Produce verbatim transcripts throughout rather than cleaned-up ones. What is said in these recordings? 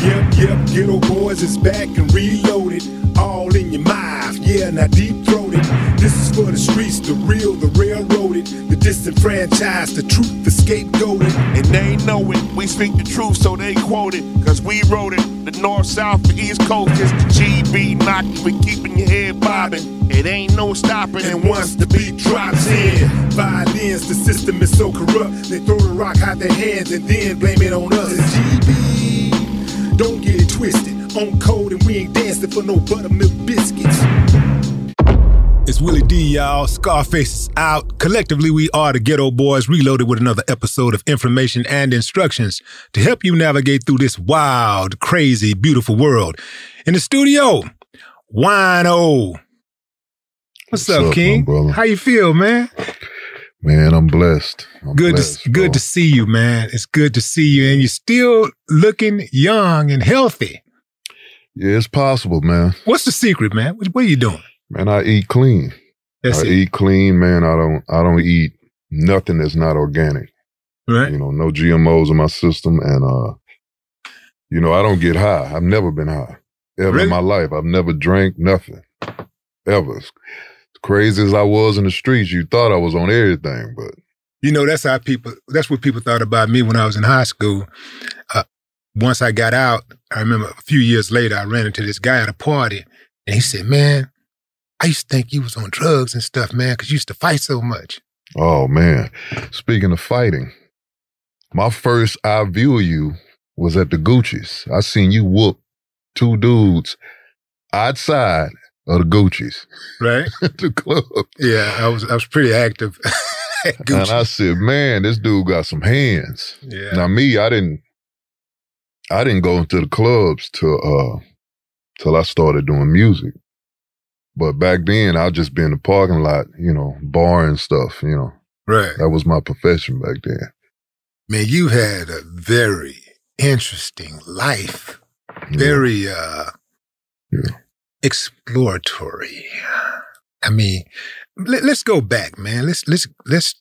Yep, yep, Ghetto Boys is back and reloaded. All in your mind, yeah, now deep-throated. This is for the streets, the real, the railroaded, the disenfranchised, the truth, the scapegoated. And they know it, we speak the truth, so they quote it. Cause we wrote it, the north, south, the east coast. It's the G B knocking, we keeping your head bobbing. It ain't no stopping. And once the beat drops in, violence, the system is so corrupt. They throw the rock out their hands and then blame it on us. It's G B. Don't get it twisted, on code and we ain't dancing for no buttermilk biscuits. It's Willie D, y'all. Scarface is out. Collectively, we are the Ghetto Boys, reloaded with another episode of information and instructions to help you navigate through this wild, crazy, beautiful world. In the studio, Wino. What's, What's up, up King? How you feel, man? Man, I'm blessed. I'm good blessed, to, good to see you, man. It's good to see you. And you're still looking young and healthy. Yeah, it's possible, man. What's the secret, man? What, what are you doing? Man, I eat clean. That's I it. eat clean, man. I don't I don't eat nothing that's not organic. Right. You know, no G M Os in my system. And, uh, you know, I don't get high. I've never been high. Ever really? In my life. I've never drank nothing. Ever. Crazy as I was in the streets, you thought I was on everything, but you know that's how people. That's what people thought about me when I was in high school. Uh, once I got out, I remember a few years later, I ran into this guy at a party, and he said, "Man, I used to think you was on drugs and stuff, man, because you used to fight so much." Oh man! Speaking of fighting, my first I view you was at the Gucci's. I seen you whoop two dudes outside. Or the Gucci's. Right? The club. Yeah, I was I was pretty active at Gucci. And I said, man, this dude got some hands. Yeah. Now me, I didn't I didn't go into the clubs till uh till I started doing music. But back then I just been in the parking lot, you know, bar and stuff, you know. Right. That was my profession back then. Man, you had a very interesting life. Yeah. Very uh yeah. exploratory. I mean, let, let's go back, man. Let's let's let's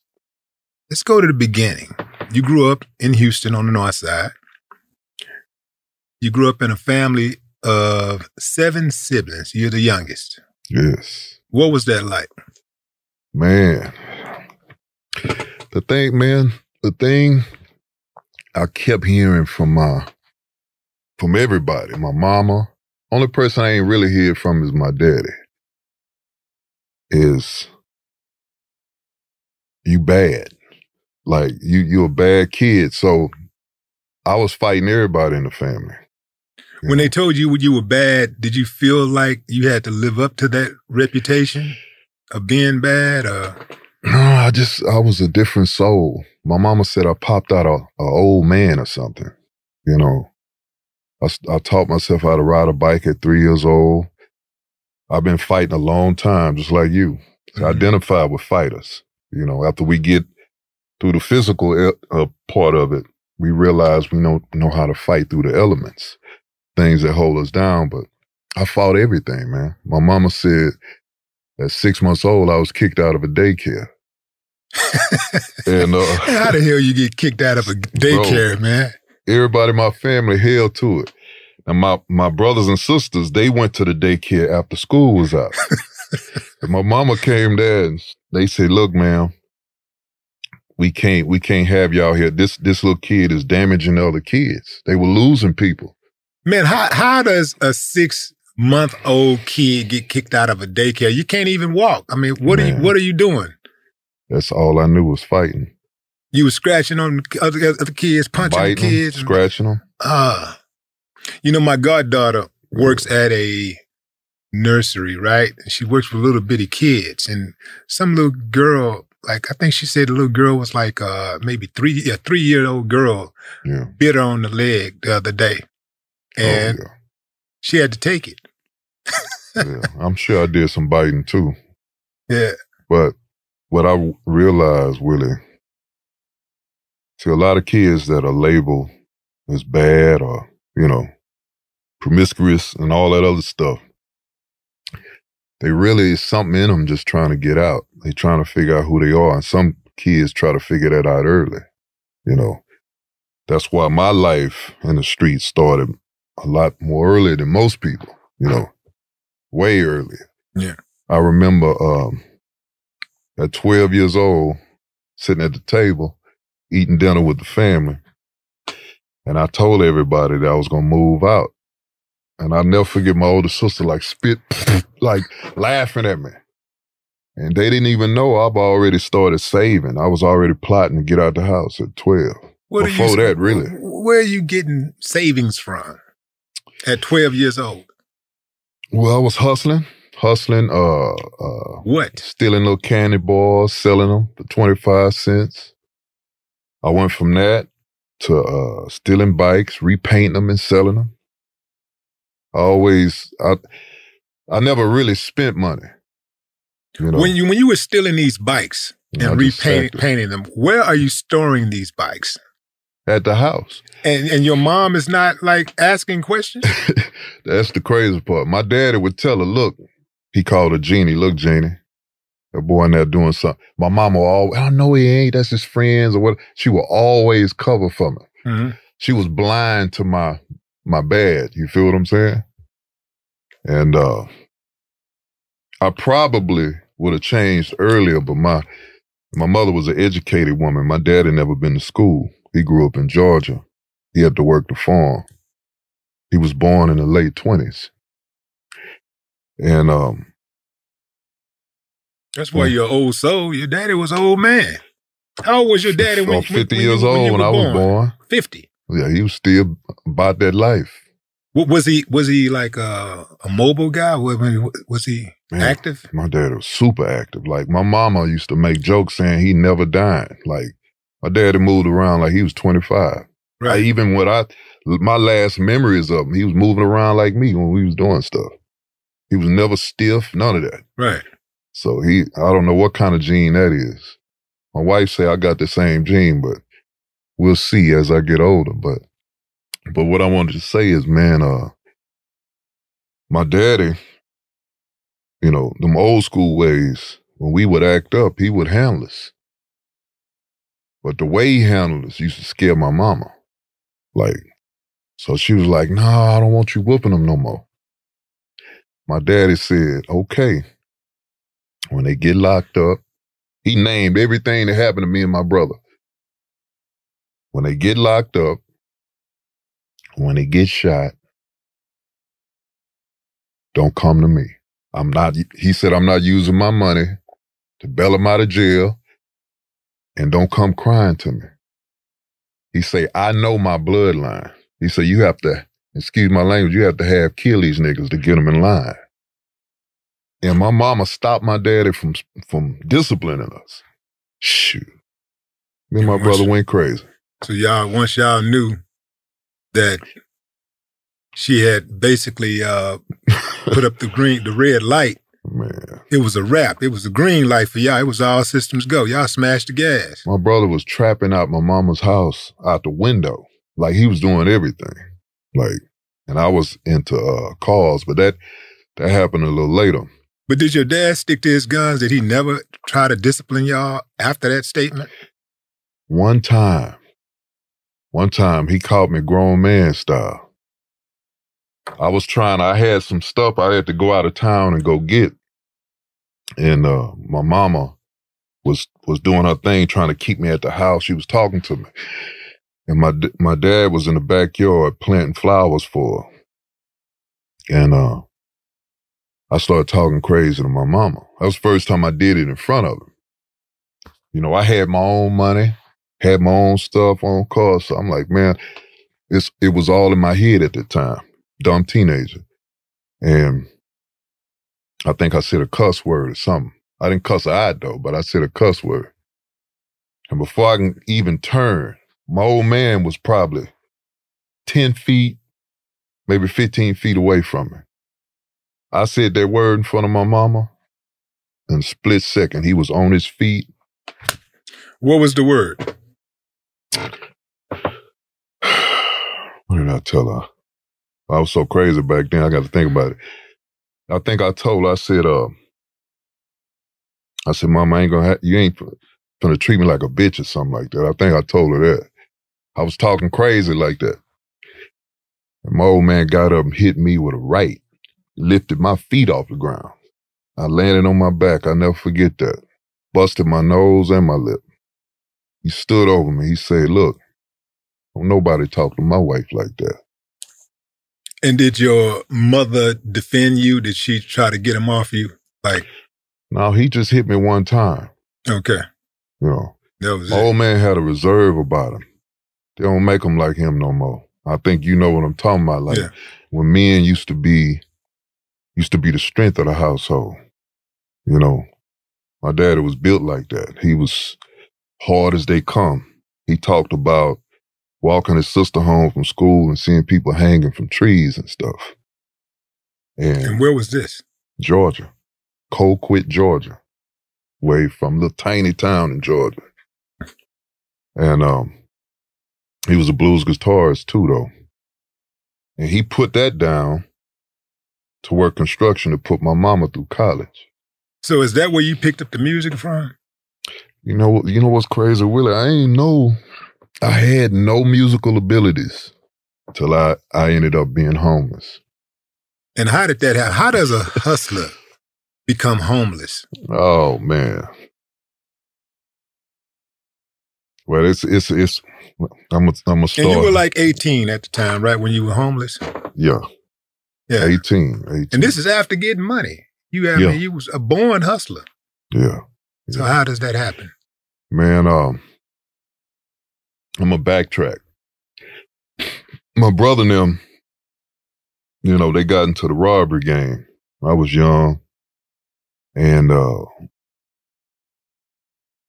let's go to the beginning. You grew up in Houston on the north side. You grew up in a family of seven siblings. You're the youngest. Yes. What was that like? Man, the thing, man, the thing I kept hearing from my from everybody, my mama. Only person I ain't really heard from is my daddy. Is you bad. Like you you a bad kid. So I was fighting everybody in the family. When know? They told you you were bad, did you feel like you had to live up to that reputation of being bad? Or? No, I just I was a different soul. My mama said I popped out a, a old man or something, you know. I, I taught myself how to ride a bike at three years old. I've been fighting a long time, just like you. Mm-hmm. I identify with fighters. You know, after we get through the physical uh, part of it, we realize we don't know how to fight through the elements, things that hold us down. But I fought everything, man. My mama said at six months old, I was kicked out of a daycare. And, uh, how the hell you get kicked out of a daycare, bro, man? Everybody in my family held to it. And my, my brothers and sisters, they went to the daycare after school was out. And my mama came there and they said, look, ma'am, we can't, we can't have y'all here. This, this little kid is damaging other kids. They were losing people. Man, how, how does a six-month-old kid get kicked out of a daycare? You can't even walk. I mean, what man, are you, what are you doing? That's all I knew was fighting. You were scratching on other, other kids, punching Biting, the kids? Scratching them. Ah. Uh, You know, my goddaughter works at a nursery, right? She works with little bitty kids. And some little girl, like I think she said the little girl was like uh, maybe three, a three-year-old girl yeah. bit her on the leg the other day. And oh, yeah. she had to take it. Yeah, I'm sure I did some biting too. Yeah. But what I realized, Willie, to a lot of kids that are labeled as bad or, you know, promiscuous and all that other stuff, they really, something in them just trying to get out. They trying to figure out who they are. And some kids try to figure that out early. You know, that's why my life in the streets started a lot more earlier than most people, you know, way earlier. Yeah. I remember um, at twelve years old, sitting at the table, eating dinner with the family. And I told everybody that I was going to move out. And I'll never forget my older sister, like, spit, like, laughing at me. And they didn't even know I've already started saving. I was already plotting to get out the house at twelve. What Before you, that, really. Where are you getting savings from at twelve years old? Well, I was hustling. Hustling. Uh, uh, what? Stealing little candy bars, selling them for twenty-five cents. I went from that to uh, stealing bikes, repainting them and selling them. I always, I, I never really spent money. You know? When you when you were stealing these bikes and, and repainting painting them, where are you storing these bikes? At the house. And and your mom is not like asking questions? That's the crazy part. My daddy would tell her, look, he called her Jeannie, look, Jeannie, that boy in there doing something. My mama always, I know he ain't, that's his friends or what. She will always cover for me. Mm-hmm. She was blind to my my bad. You feel what I'm saying? And uh, I probably would have changed earlier, but my my mother was an educated woman. My dad had never been to school. He grew up in Georgia. He had to work the farm. He was born in the late twenties. And um that's why you're an old soul. Your daddy was an old man. How old was your daddy when, fifty when, years when, old when, you when I was born? born? fifty. Yeah, he was still about that life. What, was he Was he like a, a mobile guy? Was he Man, active? My dad was super active. Like, my mama used to make jokes saying he never died. Like, my daddy moved around like he was twenty-five. Right. Like, even when I, my last memories of him, he was moving around like me when we was doing stuff. He was never stiff, none of that. Right. So he, I don't know what kind of gene that is. My wife say I got the same gene, but we'll see as I get older. But, but what I wanted to say is, man, uh, my daddy, you know, them old school ways, when we would act up, he would handle us. But the way he handled us used to scare my mama. Like, so she was like, no, nah, I don't want you whooping him no more. My daddy said, okay. When they get locked up, he named everything that happened to me and my brother. When they get locked up, when they get shot, don't come to me. I'm not, he said, I'm not using my money to bail him out of jail, and don't come crying to me. He said, I know my bloodline. He said, you have to, excuse my language, you have to have kill these niggas to get them in line. And my mama stopped my daddy from from disciplining us. Shoot. Me and my brother went crazy. So y'all, once y'all knew that she had basically uh, put up the green, the red light, Man. It was a wrap. It was a green light for y'all. It was all systems go. Y'all smashed the gas. My brother was trapping out my mama's house out the window. Like, he was doing everything. Like, and I was into uh, cars, but that that happened a little later. But did your dad stick to his guns? Did he never try to discipline y'all after that statement? One time. One time, he called me grown man style. I was trying, I had some stuff I had to go out of town and go get. And uh, my mama was was doing her thing, trying to keep me at the house. She was talking to me. And my my dad was in the backyard planting flowers for her. And uh, I started talking crazy to my mama. That was the first time I did it in front of him. You know, I had my own money, had my own stuff, own cars. So I'm like, man, it's it was all in my head at the time. Dumb teenager. And I think I said a cuss word or something. I didn't cuss out though, but I said a cuss word. And before I can even turn, my old man was probably ten feet, maybe fifteen feet away from me. I said that word in front of my mama. In a split second, he was on his feet. What was the word? What did I tell her? I was so crazy back then, I got to think about it. I think I told her, I said, uh, I said, Mama, I ain't gonna ha- you ain't gonna treat me like a bitch or something like that. I think I told her that. I was talking crazy like that. And my old man got up and hit me with a right, lifted my feet off the ground. I landed on my back. I'll never forget that. Busted my nose and my lip. He stood over me. He said, look, don't nobody talk to my wife like that. And did your mother defend you? Did she try to get him off you? Like, no, he just hit me one time. Okay. You know, that was my old man had a reserve about him. They don't make them like him no more. I think you know what I'm talking about. Like, yeah. When men used to be, used to be the strength of the household. You know, my daddy was built like that. He was hard as they come. He talked about walking his sister home from school and seeing people hanging from trees and stuff. And, and where was this? Georgia. Colquitt, Georgia. Way from a little tiny town in Georgia. And um, he was a blues guitarist too, though. And he put that down to work construction to put my mama through college. So is that where you picked up the music from? You know, you know what's crazy, Willie? I ain't know... I had no musical abilities till I, I ended up being homeless. And how did that happen? How does a hustler become homeless? Oh, man. Well, it's, it's, it's, I'm a, I'm a star. And you were like eighteen at the time, right? When you were homeless? Yeah. Yeah. eighteen, eighteen. And this is after getting money. You, after, yeah. You was a born hustler. Yeah. So yeah. How does that happen? Man, um, I'm a backtrack. My brother and them, you know, they got into the robbery game. I was young. And uh,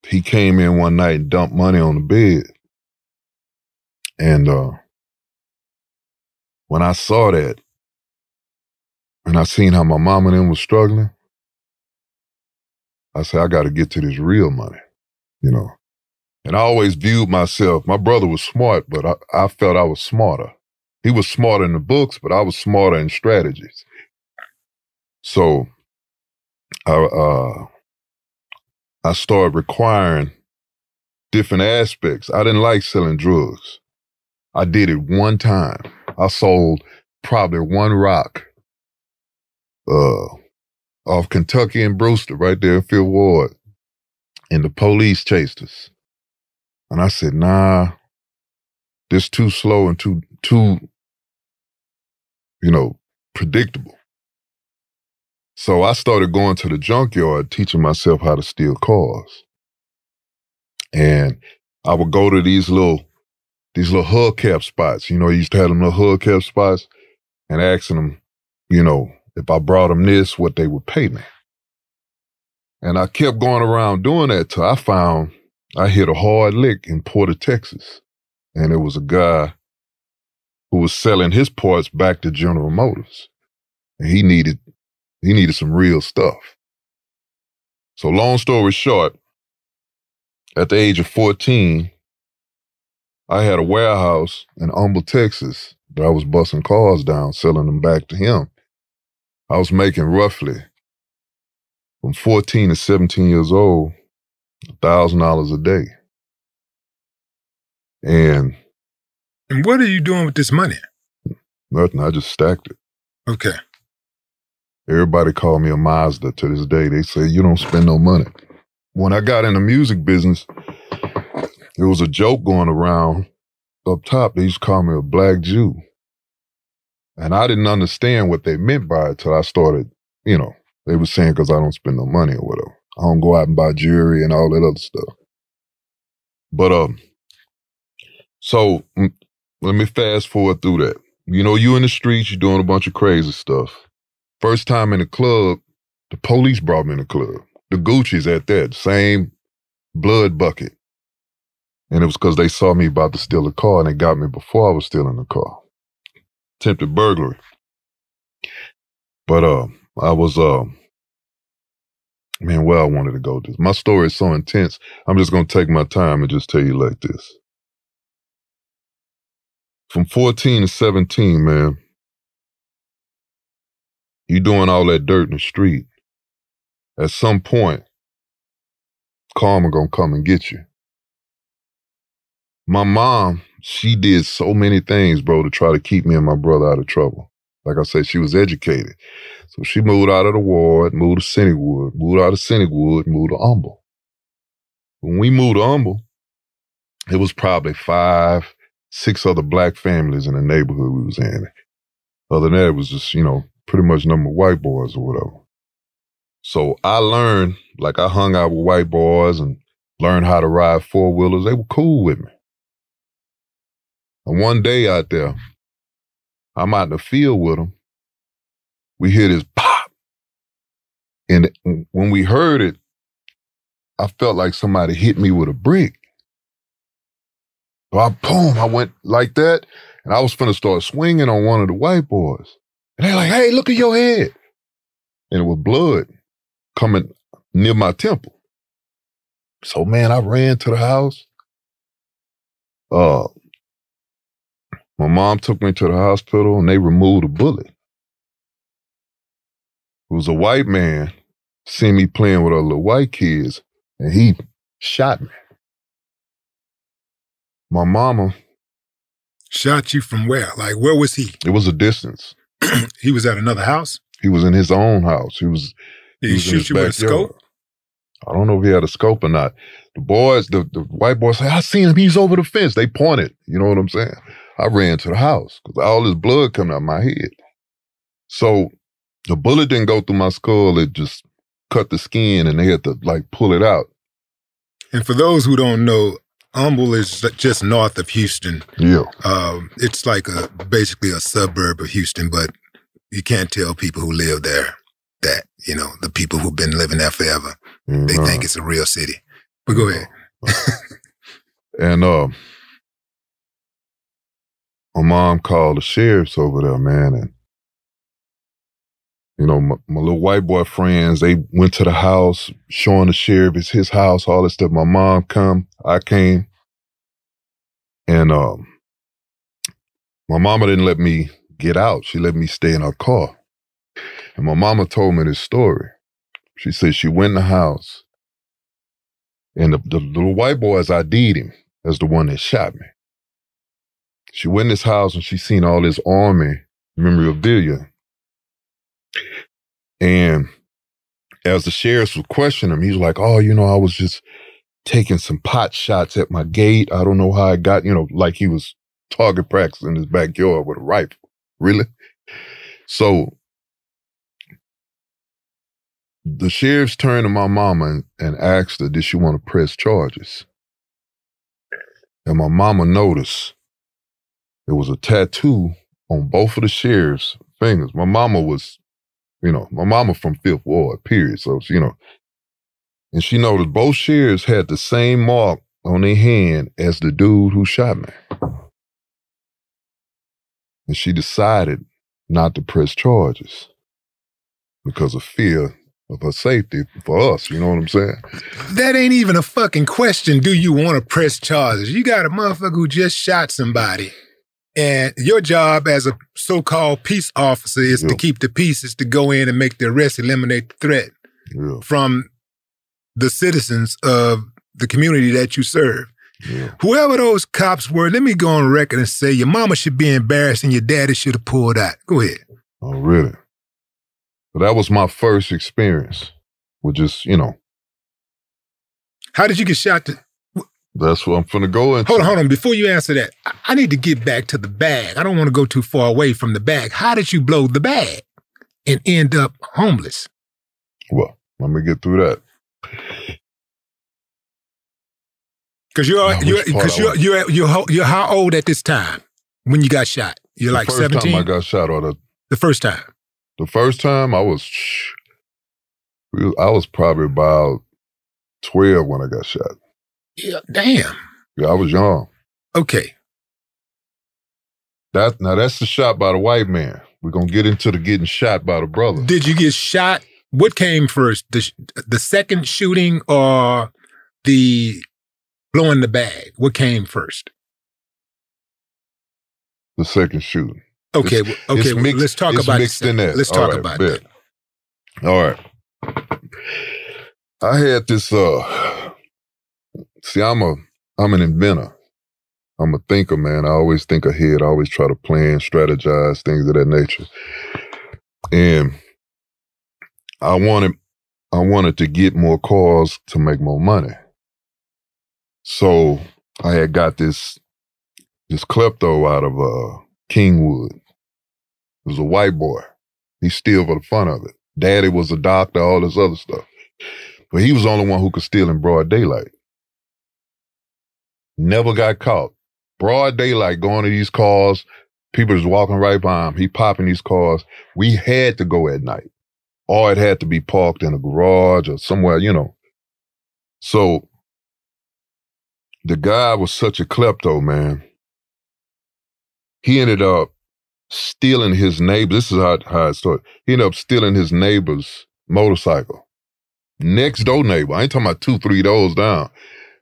he came in one night and dumped money on the bed. And uh, when I saw that, and I seen how my mom and them was struggling, I said, I got to get to this real money, you know. And I always viewed myself, my brother was smart, but I, I felt I was smarter. He was smarter in the books, but I was smarter in strategies. So I, uh, I started requiring different aspects. I didn't like selling drugs. I did it one time. I sold probably one rock uh, off Kentucky and Brewster right there in Fifth Ward. And the police chased us. And I said, nah, this too slow and too, too, you know, predictable. So I started going to the junkyard, teaching myself how to steal cars. And I would go to these little, these little hubcap spots. You know, I used to have them little hubcap spots and asking them, you know, if I brought them this, what they would pay me. And I kept going around doing that till I found I hit a hard lick in Porter, Texas, and there was a guy who was selling his parts back to General Motors, and he needed He needed some real stuff. So long story short, at the age of fourteen, I had a warehouse in Humble, Texas, that I was busting cars down, selling them back to him. I was making roughly from fourteen to seventeen years old, one thousand dollars a day. And And what are you doing with this money? Nothing. I just stacked it. Okay. Everybody called me a Mazda to this day. They say, you don't spend no money. When I got in the music business, there was a joke going around up top. They used to call me a black Jew. And I didn't understand what they meant by it till I started, you know, they were saying because I don't spend no money or whatever. I don't go out and buy jewelry and all that other stuff. But, um, so m- let me fast forward through that. You know, you in the streets, you're doing a bunch of crazy stuff. First time in the club, the police brought me in the club. The Gucci's at that, same blood bucket. And it was because they saw me about to steal a car and they got me before I was stealing the car. Attempted burglary. But uh, I was, uh, man, where I wanted to go with this. My story is so intense. I'm just going to take my time and just tell you like this. From fourteen to seventeen, man, you doing all that dirt in the street. At some point, karma gonna come and get you. My mom, she did so many things, bro, to try to keep me and my brother out of trouble. Like I said, she was educated. So she moved out of the ward, moved to Cindywood, moved out of Cindywood, moved to Humble. When we moved to Humble, it was probably five, six other black families in the neighborhood we was in. Other than that, it was just, you know, pretty much number of white boys or whatever. So I learned, like I hung out with white boys and learned how to ride four-wheelers. They were cool with me. And one day out there, I'm out in the field with them. We hear this pop. And when we heard it, I felt like somebody hit me with a brick. So I, boom, I went like that, and I was finna start swinging on one of the white boys. And they're like, hey, look at your head. And it was blood coming near my temple. So, man, I ran to the house. Uh, my mom took me to the hospital, and they removed a bullet. It was a white man, seen me playing with other little white kids, and he shot me. My mama. Shot you from where? Like, where was he? It was a distance. He was at another house? He was in his own house. He was. Did he, he was shoot you backyard. With a scope? I don't know if he had a scope or not. The boys, the, the white boys said, I seen him. He's over the fence. They pointed. You know what I'm saying? I ran to the house because all this blood coming out of my head. So the bullet didn't go through my skull. It just cut the skin and they had to like pull it out. And for those who don't know, Humble is just north of Houston. Yeah. Um, it's like a basically a suburb of Houston, but you can't tell people who live there that, you know, the people who've been living there forever. Mm-hmm. They think it's a real city. But go ahead. And uh, my mom called the sheriffs over there, man. And, you know, my, my little white boy friends, they went to the house, showing the sheriff it's his house, all this stuff. My mom come, I came. And um, my mama didn't let me get out. She let me stay in her car. And my mama told me this story. She said she went in the house and the, the little white boys ID'd him as the one that shot me. She went in this house and she seen all this army memorabilia. And as the sheriff was questioning him, he's like, oh, you know, I was just taking some pot shots at my gate. I don't know how I got, you know, like he was target practice in his backyard with a rifle. Really? So the sheriff's turned to my mama and, and asked her, did she want to press charges? And my mama noticed there was a tattoo on both of the sheriff's fingers. My mama was, you know, my mama from Fifth Ward, period. So, you know, and she noticed both sheriffs had the same mark on their hand as the dude who shot me. And she decided not to press charges. because of fear of her safety for us. You know what I'm saying? That ain't even a fucking question. Do you want to press charges? You got a motherfucker who just shot somebody. And your job as a so-called peace officer is yeah. to keep the peace, is to go in and make the arrest, eliminate the threat yeah. from the citizens of the community that you serve. Yeah. Whoever those cops were, let me go on record and say your mama should be embarrassed and your daddy should have pulled out. Go ahead. Oh, really? But that was my first experience, which is, you know. How did you get shot? To- That's what I'm finna go into. Hold on, hold on. Before you answer that, I-, I need to get back to the bag. I don't want to go too far away from the bag. How did you blow the bag and end up homeless? Well, let me get through that. Because you're, you're, you're, you're, you're, you're how old at this time when you got shot? You're like seventeen? The first time I got shot. Or the, the first time? The first time I was, I was probably about twelve when I got shot. Yeah, damn. Yeah, I was young. Okay. That Now that's the shot by the white man. We're going to get into the getting shot by the brother. Did you get shot? What came first? The, the second shooting or the... blowing the bag. What came first? The second shooting. Okay, it's, okay. It's mixed, let's talk it's about mixed it. In that. Let's All talk right, about it. All right. I had this. Uh, see, I'm a I'm an inventor. I'm a thinker, man. I always think ahead. I always try to plan, strategize, things of that nature. And I wanted I wanted to get more cars to make more money. So I had got this this klepto out of uh, Kingwood. It was a white boy. He steal for the fun of it. Daddy was a doctor, all this other stuff. But he was the only one who could steal in broad daylight. Never got caught. Broad daylight, going to these cars. People just walking right by him. He popping these cars. We had to go at night. Or it had to be parked in a garage or somewhere, you know. So... the guy was such a klepto, man. He ended up stealing his neighbor. This is how, how it started. He ended up stealing his neighbor's motorcycle. Next door neighbor. I ain't talking about two, three doors down.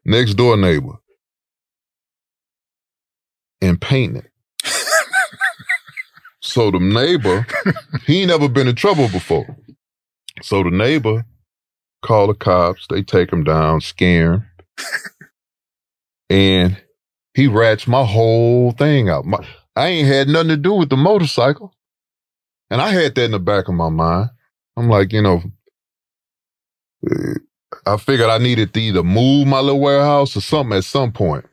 Next door neighbor. And painting it. So the neighbor, he ain't never been in trouble before. So the neighbor called the cops. They take him down, scare him. And he rats my whole thing out. My, I ain't had nothing to do with the motorcycle. And I had that in the back of my mind. I'm like, you know, I figured I needed to either move my little warehouse or something at some point.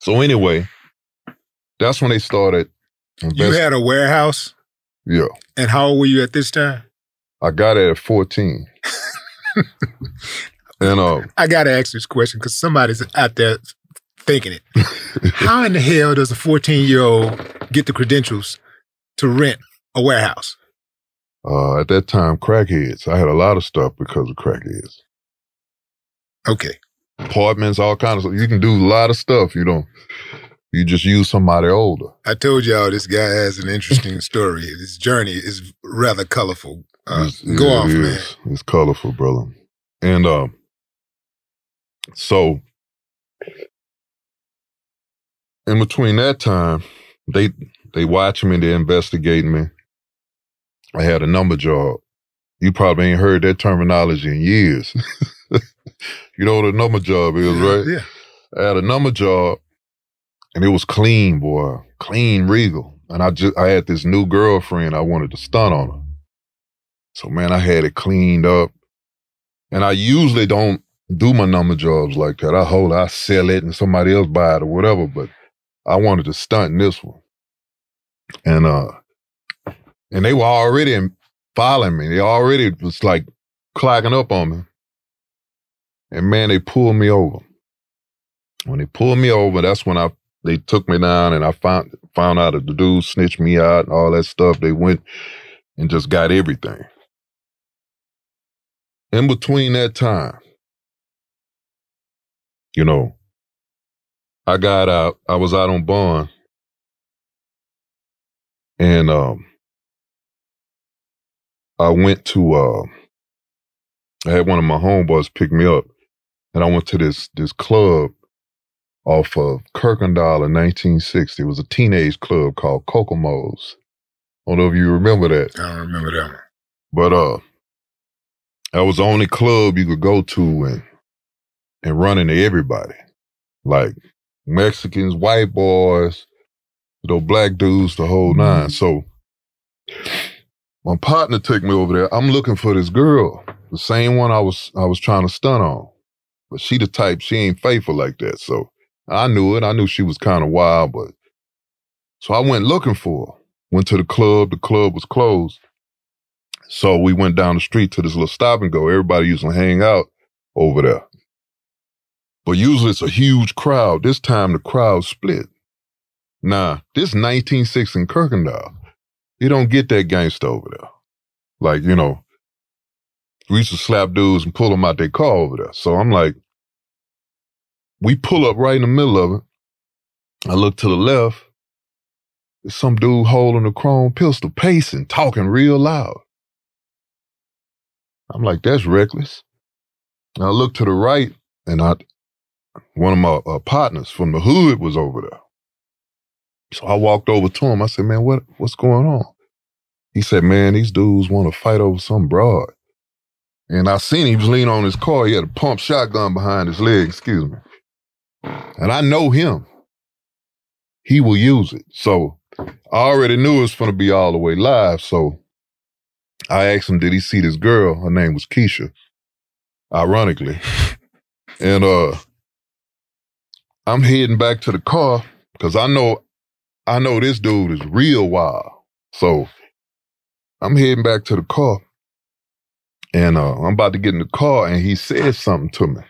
So anyway, that's when they started. You had a warehouse? Yeah. And how old were you at this time? I got it at fourteen. And, uh, I got to ask this question because somebody's out there thinking it. How in the hell does a fourteen-year-old get the credentials to rent a warehouse? Uh, at that time, crackheads. I had a lot of stuff because of crackheads. Okay. Apartments, all kinds of stuff. You can do a lot of stuff. You don't. You just use somebody older. I told y'all this guy has an interesting story. His journey is rather colorful. Uh, yeah, go off, man. Is. It's colorful, brother. And, um, uh, So, in between that time, they they watch me, they investigate me. I had a number job. You probably ain't heard that terminology in years. You know what a number job is, right? Yeah. I had a number job, and it was clean, boy, clean, regal. And I just I had this new girlfriend. I wanted to stunt on her. So man, I had it cleaned up, and I usually don't do my number jobs like that. I hold it, I sell it, and somebody else buy it or whatever, but I wanted to stunt in this one. And uh, and they were already following me. They already was like clocking up on me. And man, they pulled me over. When they pulled me over, that's when I they took me down, and I found, found out that the dude snitched me out and all that stuff. They went and just got everything. In between that time, you know, I got out, I was out on bond, and um, I went to, uh, I had one of my homeboys pick me up, and I went to this this club off of Kirkendall in nineteen sixty. It was a teenage club called Kokomo's. I don't know if you remember that. I don't remember that one. But uh, that was the only club you could go to and and run into everybody, like Mexicans, white boys, you know, black dudes, the whole nine. So my partner took me over there. I'm looking for this girl, the same one I was I was trying to stunt on. But she the type, she ain't faithful like that. So I knew it. I knew she was kind of wild, but so I went looking for her. Went to the club. The club was closed. So we went down the street to this little stop and go. Everybody used to hang out over there. But usually it's a huge crowd. This time the crowd split. Nah, this nineteen sixty in Kirkendall. You don't get that gangster over there. Like, you know, we used to slap dudes and pull them out their car over there. So I'm like, we pull up right in the middle of it. I look to the left. There's some dude holding a chrome pistol, pacing, talking real loud. I'm like, that's reckless. And I look to the right, and I, one of my uh, partners from the hood was over there. So I walked over to him. I said, man, what, what's going on? He said, man, these dudes want to fight over some broad. And I seen him, he was leaning on his car. He had a pump shotgun behind his leg, excuse me. And I know him. He will use it. So I already knew it's going to be all the way live. So I asked him, did he see this girl? Her name was Keisha, ironically. And uh, I'm heading back to the car because I know I know this dude is real wild. So I'm heading back to the car, and uh, I'm about to get in the car, and he said something to me.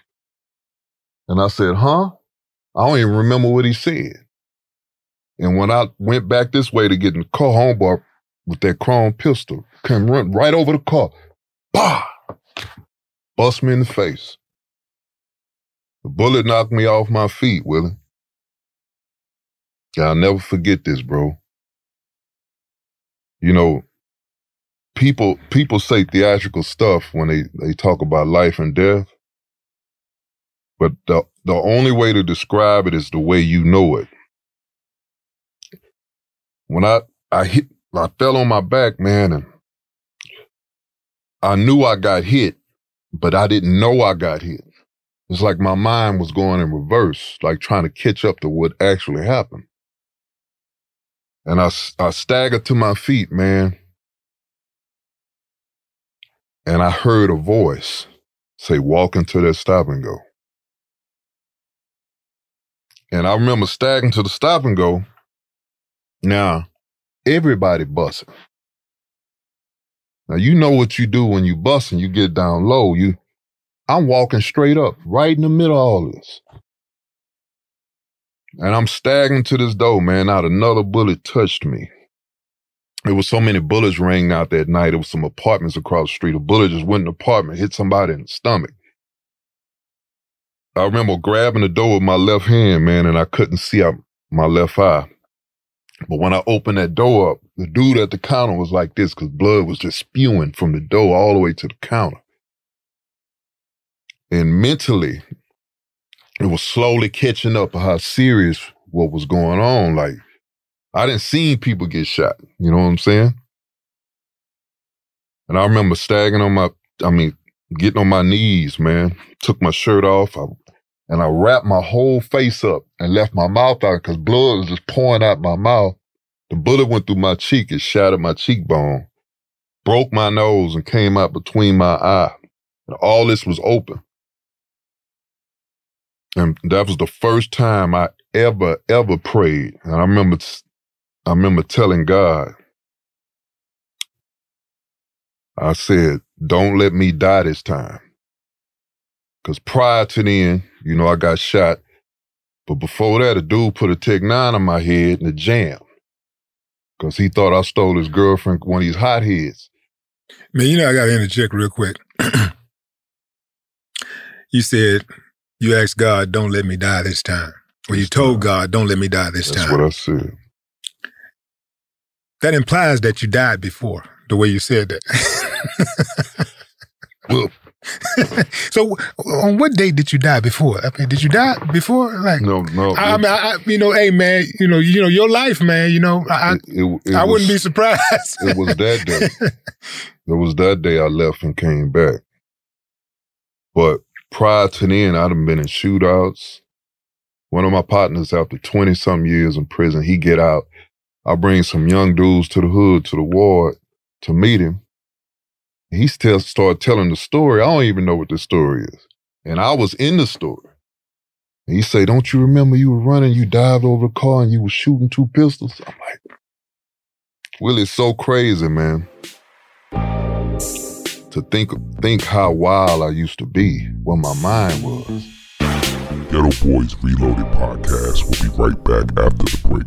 And I said, huh? I don't even remember what he said. And when I went back this way to get in the car, homeboy with that chrome pistol came run right over the car. Bah! Bust me in the face. The bullet knocked me off my feet, Willie. I'll never forget this, bro. You know, people people say theatrical stuff when they, they talk about life and death. But the, the only way to describe it is the way you know it. When I, I hit, I fell on my back, man, and I knew I got hit, but I didn't know I got hit. It's like my mind was going in reverse, like trying to catch up to what actually happened. And I, I staggered to my feet, man, and I heard a voice say, walk into that stop and go. And I remember staggering to the stop and go. Now, everybody bussing. Now, you know what you do when you bussing. You get down low. You, I'm walking straight up, right in the middle of all this. And I'm staggering to this door, man. Not another bullet touched me. There was so many bullets rang out that night. It was some apartments across the street. A bullet just went in an apartment, hit somebody in the stomach. I remember grabbing the door with my left hand, man, and I couldn't see out my left eye. But when I opened that door up, the dude at the counter was like this because blood was just spewing from the door all the way to the counter. And mentally, it was slowly catching up how serious what was going on. Like, I didn't see people get shot. You know what I'm saying? And I remember staggering on my, I mean, getting on my knees, man. Took my shirt off. I, And I wrapped my whole face up and left my mouth out because blood was just pouring out my mouth. The bullet went through my cheek. It shattered my cheekbone, broke my nose, and came out between my eye. And all this was open. And that was the first time I ever, ever prayed. And I remember, I remember telling God, I said, don't let me die this time. Because prior to then, you know, I got shot. But before that, a dude put a Tech nine on my head and it jammed. Because he thought I stole his girlfriend, one of these hotheads. Man, you know, I got to interject real quick. You said, you asked God, don't let me die this time. Or you told God, don't let me die this time. That's what I said. That implies that you died before, the way you said that. Whoop. So, on what date did you die before? I mean, did you die before? Like, no, no. I, I mean, I, you know, hey, man, you know, you know, your life, man. You know, I, it, it, it I was, wouldn't be surprised. It was that day. It was that day I left and came back. But prior to then, I'd have been in shootouts. One of my partners, after twenty some years in prison, he get out. I bring some young dudes to the hood, to the ward, to meet him. He still started telling the story. I don't even know what the story is. And I was in the story. And he say, don't you remember you were running, you dived over the car and you were shooting two pistols? I'm like, Willie, it's so crazy, man. To think think how wild I used to be, what my mind was. Ghetto Boys Reloaded Podcast. We'll be right back after the break.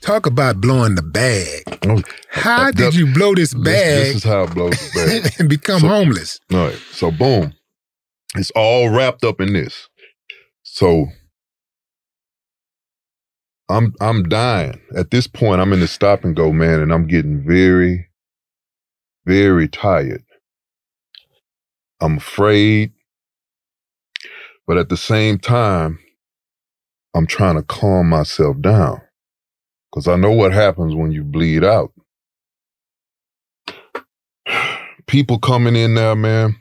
Talk about blowing the bag. How did you blow this bag? This, this is how I blow the bag. And become so, homeless. All right. So boom. It's all wrapped up in this. So I'm I'm dying. At this point, I'm in the stop and go, man, and I'm getting very, very tired. I'm afraid. But at the same time, I'm trying to calm myself down. Because I know what happens when you bleed out. People coming in there, man.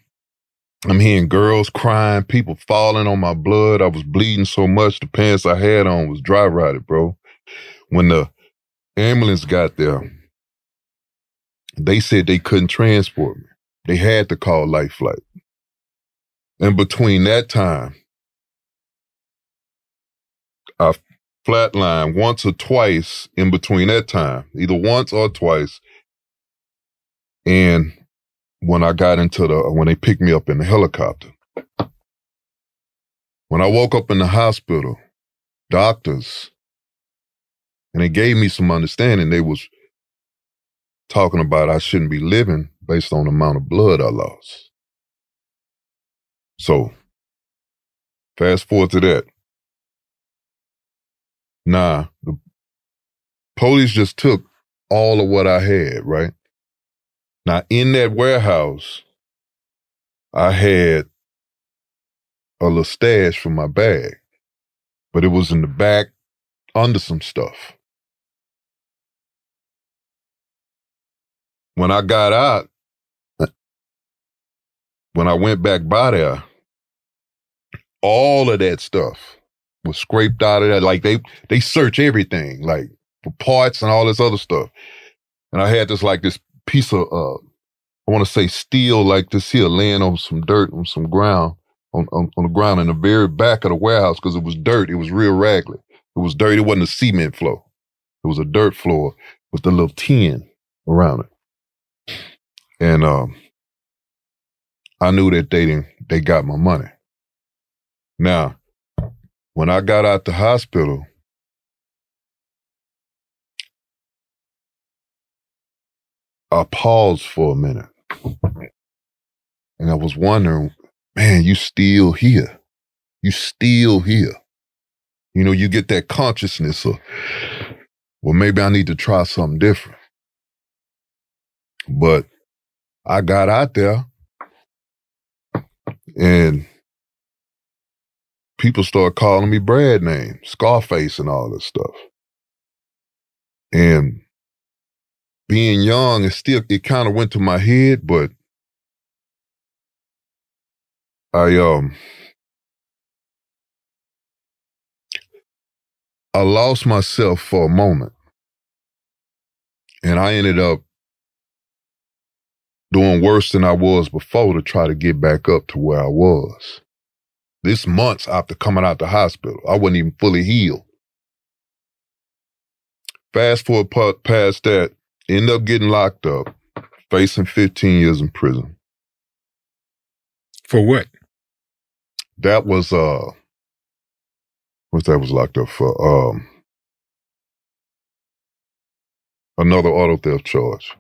I'm hearing girls crying, people falling on my blood. I was bleeding so much, the pants I had on was dry-rotted, bro. When the ambulance got there, they said they couldn't transport me. They had to call Life Flight. And between that time, I flatline once or twice in between that time, either once or twice. And when I got into the, when they picked me up in the helicopter, when I woke up in the hospital, doctors, and it gave me some understanding. They was talking about I shouldn't be living based on the amount of blood I lost. So fast forward to that. Nah, the police just took all of what I had, right? Now, in that warehouse, I had a little stash from my bag, but it was in the back under some stuff. When I got out, when I went back by there, all of that stuff was scraped out of that. Like they, they search everything, like for parts and all this other stuff. And I had this like this piece of, uh, I want to say steel like this here, laying on some dirt on some ground, on, on, on the ground in the very back of the warehouse because it was dirt. It was real raggedy. It was dirty. It wasn't a cement floor. It was a dirt floor with a little tin around it. And um, I knew that they didn't, they got my money. Now, when I got out the hospital, I paused for a minute. And I was wondering, man, you still here. You still here. You know, you get that consciousness of, well, maybe I need to try something different. But I got out there and people started calling me Brad names, Scarface and all this stuff. And being young, it still, it kind of went to my head, but I, um, I lost myself for a moment, and I ended up doing worse than I was before to try to get back up to where I was. This months after coming out the hospital, I wasn't even fully healed. Fast forward past that, end up getting locked up, facing fifteen years in prison. For what? That was, uh, what that was locked up for? Um, another auto theft charge.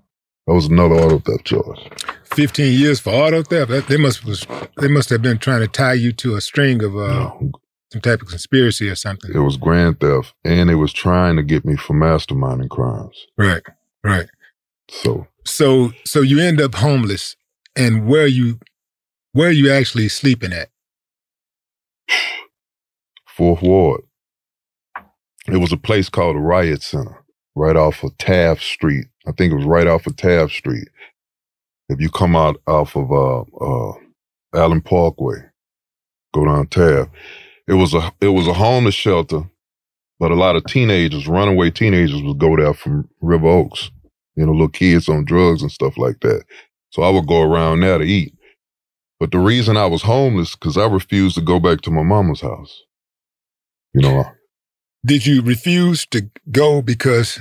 That was another auto theft charge. fifteen years for auto theft? That, they, must was, they must have been trying to tie you to a string of uh, no. some type of conspiracy or something. It was grand theft, and it was trying to get me for masterminding crimes. Right. Right. So, so, so you end up homeless, and where you, where are you actually sleeping at? Fourth Ward. It was a place called the Riot Center, right off of Taft Street. I think it was right off of Taft Street. If you come out off of uh, uh, Allen Parkway, go down Taft. It was a, it was a homeless shelter. But a lot of teenagers, runaway teenagers would go there from River Oaks, you know, little kids on drugs and stuff like that. So I would go around there to eat. But the reason I was homeless, because I refused to go back to my mama's house. You know. Did you refuse to go because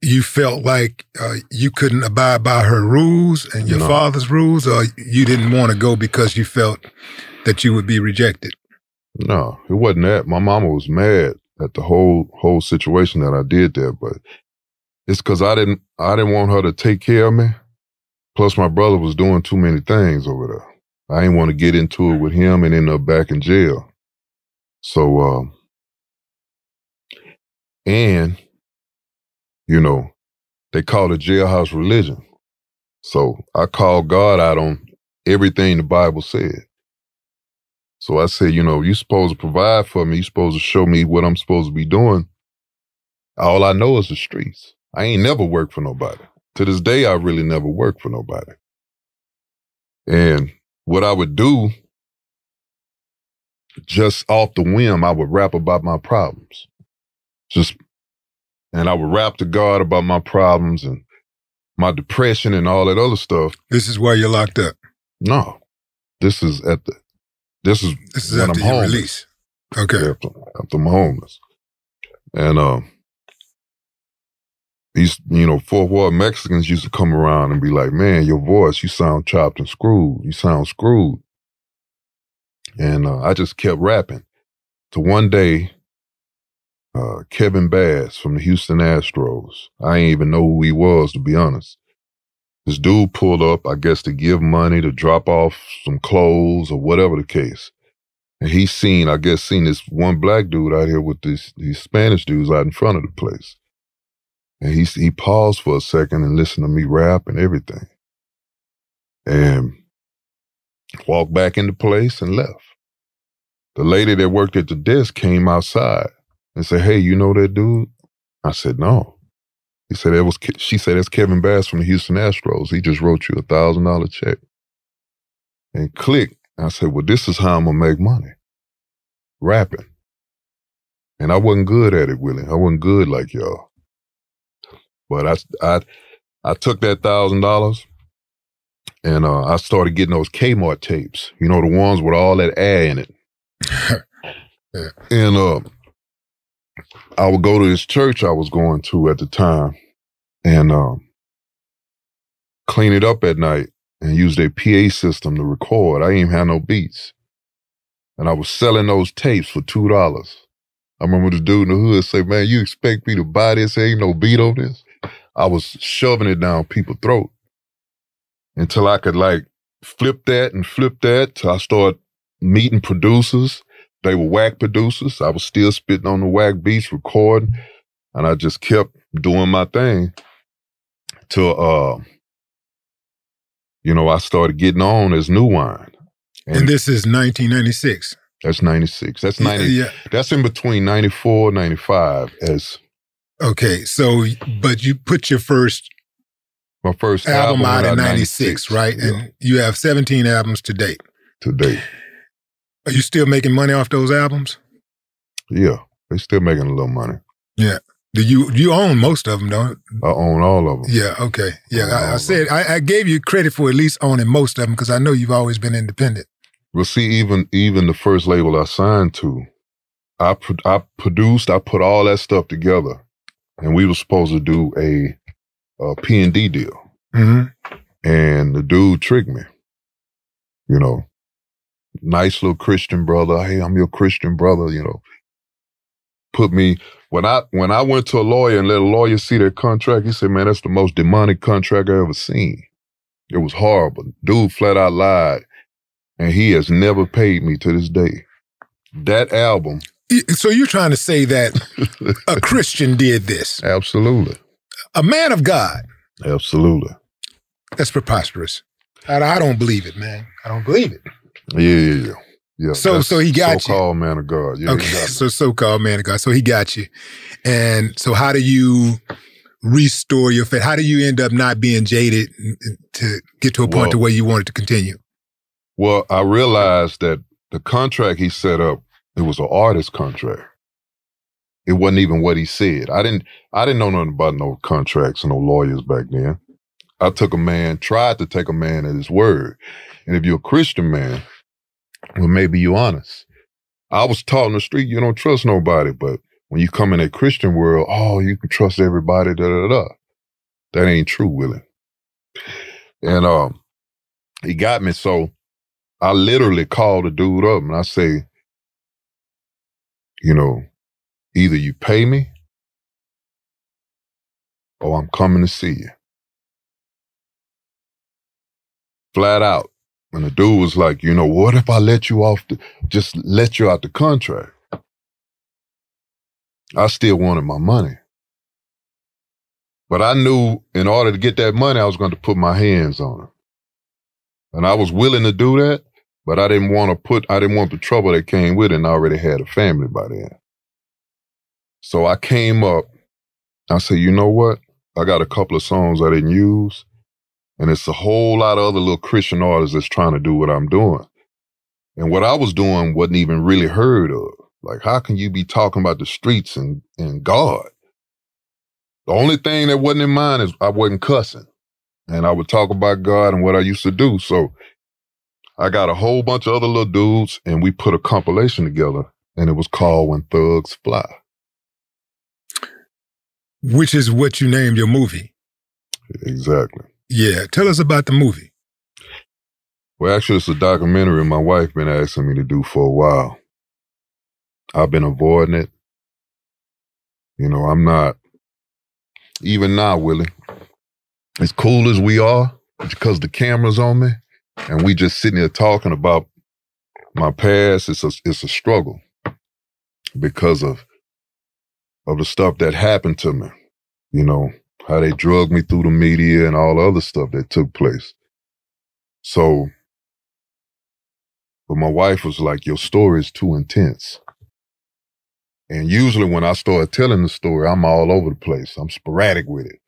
you felt like uh, you couldn't abide by her rules and your no. father's rules, or you didn't want to go because you felt that you would be rejected? No, it wasn't that. My mama was mad at the whole whole situation that I did there, but it's because I didn't I didn't want her to take care of me. Plus, my brother was doing too many things over there. I didn't want to get into it with him and end up back in jail. So, um, and you know, they call it jailhouse religion. So I called God out on everything the Bible said. So I said, you know, you're supposed to provide for me. You're supposed to show me what I'm supposed to be doing. All I know is the streets. I ain't never worked for nobody. To this day, I really never worked for nobody. And what I would do, just off the whim, I would rap about my problems. Just, and I would rap to God about my problems and my depression and all that other stuff. This is why you're locked up? No. This is at the... This is, this is when after I'm your release. Okay. Yeah, after, after my homeless. And um, these, you know, Fourth Ward Mexicans used to come around and be like, man, your voice, you sound chopped and screwed. You sound screwed. And uh, I just kept rapping. So one day, uh, Kevin Bass from the Houston Astros, I didn't even know who he was, to be honest. This dude pulled up, I guess, to give money, to drop off some clothes or whatever the case. And he seen, I guess, seen this one black dude out here with this, these Spanish dudes out in front of the place. And he he paused for a second and listened to me rap and everything. And walked back into place and left. The lady that worked at the desk came outside and said, "Hey, you know that dude?" I said, "No." He said, "That was." Ke-. She said, "That's Kevin Bass from the Houston Astros. He just wrote you a thousand dollar check." And click. I said, "Well, this is how I'm gonna make money, rapping." And I wasn't good at it, Willie. I wasn't good like y'all. But I, I, I took that thousand dollars. And uh, I started getting those Kmart tapes, you know, the ones with all that air in it. Yeah. And uh, I would go to this church I was going to at the time and uh, clean it up at night and use their P A system to record. I ain't had no beats. And I was selling those tapes for two dollars. I remember the dude in the hood say, "Man, you expect me to buy this? Ain't no beat on this?" I was shoving it down people's throat. Until I could like flip that and flip that. Till I started meeting producers. They were whack producers. I was still spitting on the whack beats, recording. And I just kept doing my thing till, uh, you know, I started getting on as New Wine. And, and this is nineteen ninety-six. That's ninety-six. That's ninety. Yeah, yeah. That's in between ninety-four, ninety-five. As okay, so, but you put your first... My first album, album out in ninety-six, right? Yeah. And you have seventeen albums to date. To date. Are you still making money off those albums? Yeah. They're still making a little money. Yeah. Do you you own most of them, don't you? I own all of them. Yeah, okay. Yeah, I, I, I said, I, I gave you credit for at least owning most of them because I know you've always been independent. Well, see, even even the first label I signed to, I pro- I produced, I put all that stuff together. And we were supposed to do a... a P and D deal. Mm-hmm. And the dude tricked me. You know, nice little Christian brother. "Hey, I'm your Christian brother," you know. Put me, when I when I went to a lawyer and let a lawyer see their contract, he said, "Man, that's the most demonic contract I ever seen. It was horrible." Dude flat out lied. And he has never paid me to this day. That album. So you're trying to say that a Christian did this? Absolutely. A man of God. Absolutely. That's preposterous. I, I don't believe it, man. I don't believe it. Yeah, yeah, yeah. yeah so so he got so-called you. So-called man of God. Yeah, okay, so so-called man of God. So he got you. And so how do you restore your faith? How do you end up not being jaded to get to a point well, to where you wanted to continue? Well, I realized that the contract he set up, it was an artist contract. It wasn't even what he said. I didn't I didn't know nothing about no contracts and no lawyers back then. I took a man, tried to take a man at his word. And if you're a Christian man, well, maybe you're honest. I was taught in the street, you don't trust nobody. But when you come in a Christian world, oh, you can trust everybody, da, da, da. That ain't true, Willie. And um, he got me. So I literally called the dude up and I say, you know, either you pay me or I'm coming to see you. Flat out. And the dude was like, you know, what if I let you off the, just let you out the contract? I still wanted my money. But I knew in order to get that money, I was going to put my hands on it. And I was willing to do that, but I didn't want to put, I didn't want the trouble that came with it, and I already had a family by then. So I came up, I said, you know what? I got a couple of songs I didn't use, and it's a whole lot of other little Christian artists that's trying to do what I'm doing. And what I was doing wasn't even really heard of. Like, how can you be talking about the streets and, and God? The only thing that wasn't in mine is I wasn't cussing. And I would talk about God and what I used to do. So I got a whole bunch of other little dudes, and we put a compilation together, and it was called When Thugs Fly. Which is what you named your movie. Exactly. Yeah. Tell us about the movie. Well, actually, it's a documentary my wife been asking me to do for a while. I've been avoiding it. You know, I'm not, even now, Willie, as cool as we are, because the camera's on me, and we just sitting here talking about my past, it's a, it's a struggle because of of the stuff that happened to me. you know, how they drugged me through the media and all the other stuff that took place. So, but my wife was like, your story is too intense. And usually when I start telling the story, I'm all over the place. I'm sporadic with it.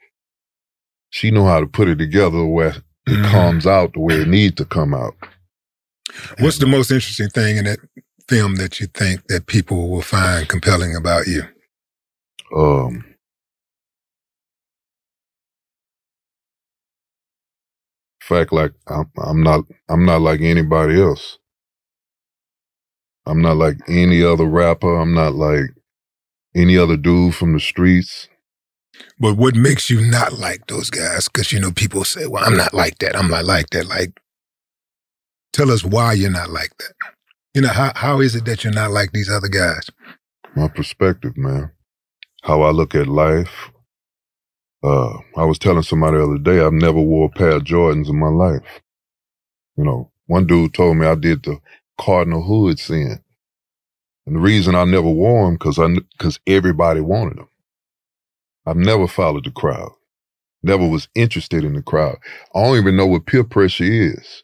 She knew how to put it together where it comes out the way it needs to come out. What's and, the most interesting thing in that film that you think that people will find compelling about you? Um, fact, like I'm, I'm not, I'm not like anybody else. I'm not like any other rapper. I'm not like any other dude from the streets. But what makes you not like those guys? Because, you know, people say, well, I'm not like that. I'm not like that. Like, tell us why you're not like that. You know, how how is it that you're not like these other guys? My perspective, man. How I look at life. Uh, I was telling somebody the other day, I've never wore a pair of Jordans in my life. You know, one dude told me I did the Cardinal Hood sin. And the reason I never wore them, because I, because everybody wanted them. I've never followed the crowd. Never was interested in the crowd. I don't even know what peer pressure is.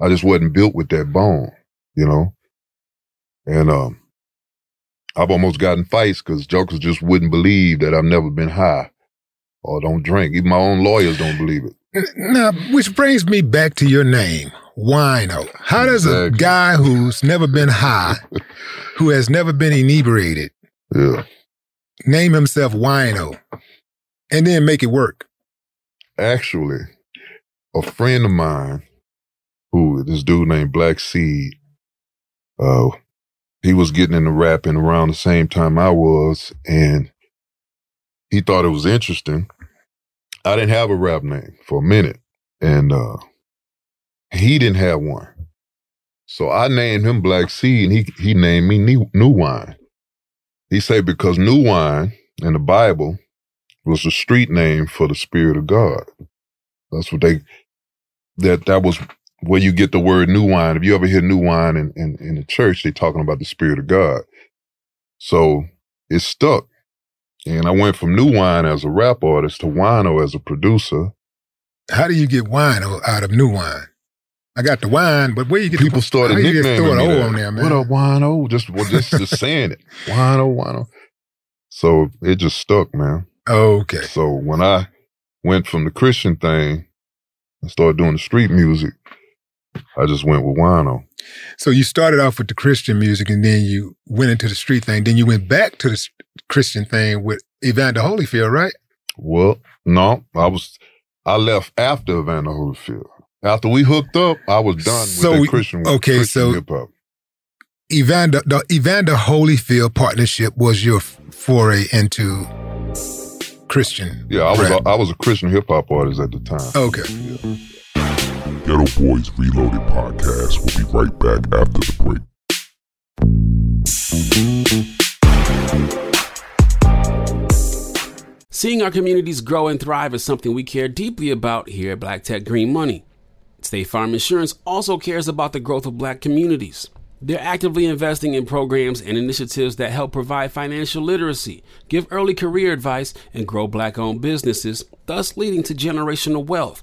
I just wasn't built with that bone, you know? And um, I've almost gotten fights because jokers just wouldn't believe that I've never been high or don't drink. Even my own lawyers don't believe it. Now, which brings me back to your name, Wino. How does exactly. a guy who's never been high, who has never been inebriated, yeah. name himself Wino and then make it work? Actually, a friend of mine, who this dude named Black Seed, uh, he was getting into rapping around the same time I was, and he thought it was interesting. I didn't have a rap name for a minute, and uh, he didn't have one. So I named him Black Seed, and he, he named me New, New Wine. He said because New Wine in the Bible was the street name for the Spirit of God. That's what they, that that was where you get the word new wine. If you ever hear new wine in, in, in the church, they're talking about the Spirit of God. So it stuck. And I went from New Wine as a rap artist to Wino as a producer. How do you get Wino out of New Wine? I got the wine, but where you get people the, started nicknaming me that. On there, man. What up, Wino? Just, well, just, just saying it, Wino, Wino. So it just stuck, man. Okay. So when I went from the Christian thing and started doing the street music, I just went with Wino. So you started off with the Christian music, and then you went into the street thing. Then you went back to the Christian thing with Evander Holyfield, right? Well, no, I was. I left after Evander Holyfield. After we hooked up, I was done so with that Christian, okay, Christian so hip-hop. Evander, the Evander Holyfield partnership was your foray into Christian. Yeah, I was a, I was a Christian hip-hop artist at the time. Okay. Yeah. Ghetto Boys Reloaded podcast. We'll be right back after the break. Seeing our communities grow and thrive is something we care deeply about here at Black Tech Green Money. State Farm Insurance also cares about the growth of Black communities. They're actively investing in programs and initiatives that help provide financial literacy, give early career advice, and grow Black-owned businesses, thus leading to generational wealth,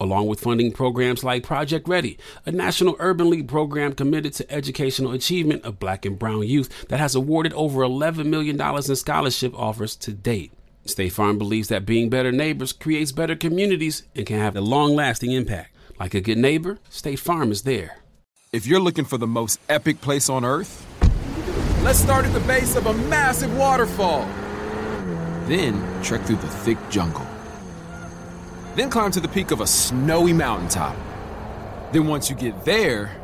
along with funding programs like Project Ready, a National Urban League program committed to educational achievement of Black and brown youth that has awarded over eleven million dollars in scholarship offers to date. State Farm believes that being better neighbors creates better communities and can have a long-lasting impact. Like a good neighbor, State Farm is there. If you're looking for the most epic place on earth, let's start at the base of a massive waterfall. Then trek through the thick jungle. Then climb to the peak of a snowy mountaintop. Then once you get there,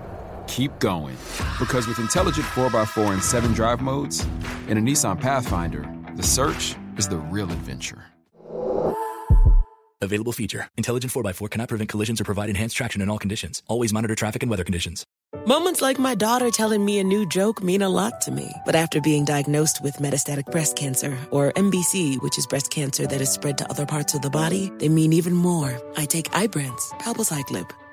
keep going. Because with intelligent four by four and seven drive modes and a Nissan Pathfinder, the search is the real adventure. Available feature. Intelligent four by four cannot prevent collisions or provide enhanced traction in all conditions. Always monitor traffic and weather conditions. Moments like my daughter telling me a new joke mean a lot to me. But after being diagnosed with metastatic breast cancer, or M B C, which is breast cancer that is spread to other parts of the body, they mean even more. I take Ibrance, palbociclib.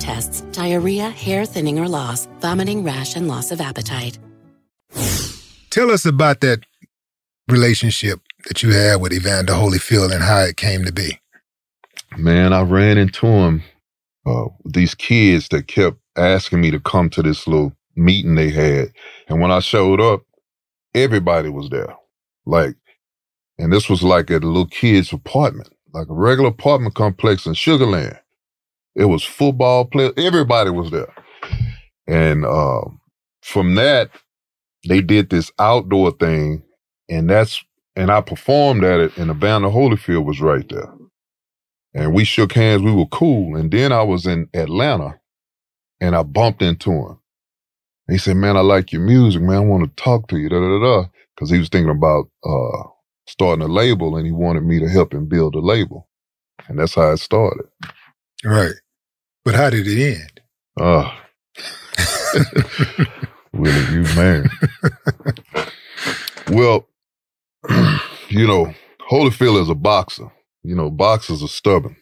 tests, diarrhea, hair thinning or loss, vomiting, rash, and loss of appetite. Tell us about that relationship that you had with Evander Holyfield and how it came to be. Man, I ran into him. Uh, these kids that kept asking me to come to this little meeting they had. And when I showed up, everybody was there. Like, and this was like at a little kid's apartment, like a regular apartment complex in Sugar Land. It was football players. Everybody was there. And uh, from that, they did this outdoor thing. And that's, and I performed at it, and Evander Holyfield was right there. And we shook hands, we were cool. And then I was in Atlanta, and I bumped into him. And he said, man, I like your music, man, I want to talk to you, da da da da. Because he was thinking about uh, starting a label, and he wanted me to help him build a label. And that's how it started. Right. But how did it end? Oh. Uh, Willie, you man. Well, you know, Holyfield is a boxer. You know, boxers are stubborn.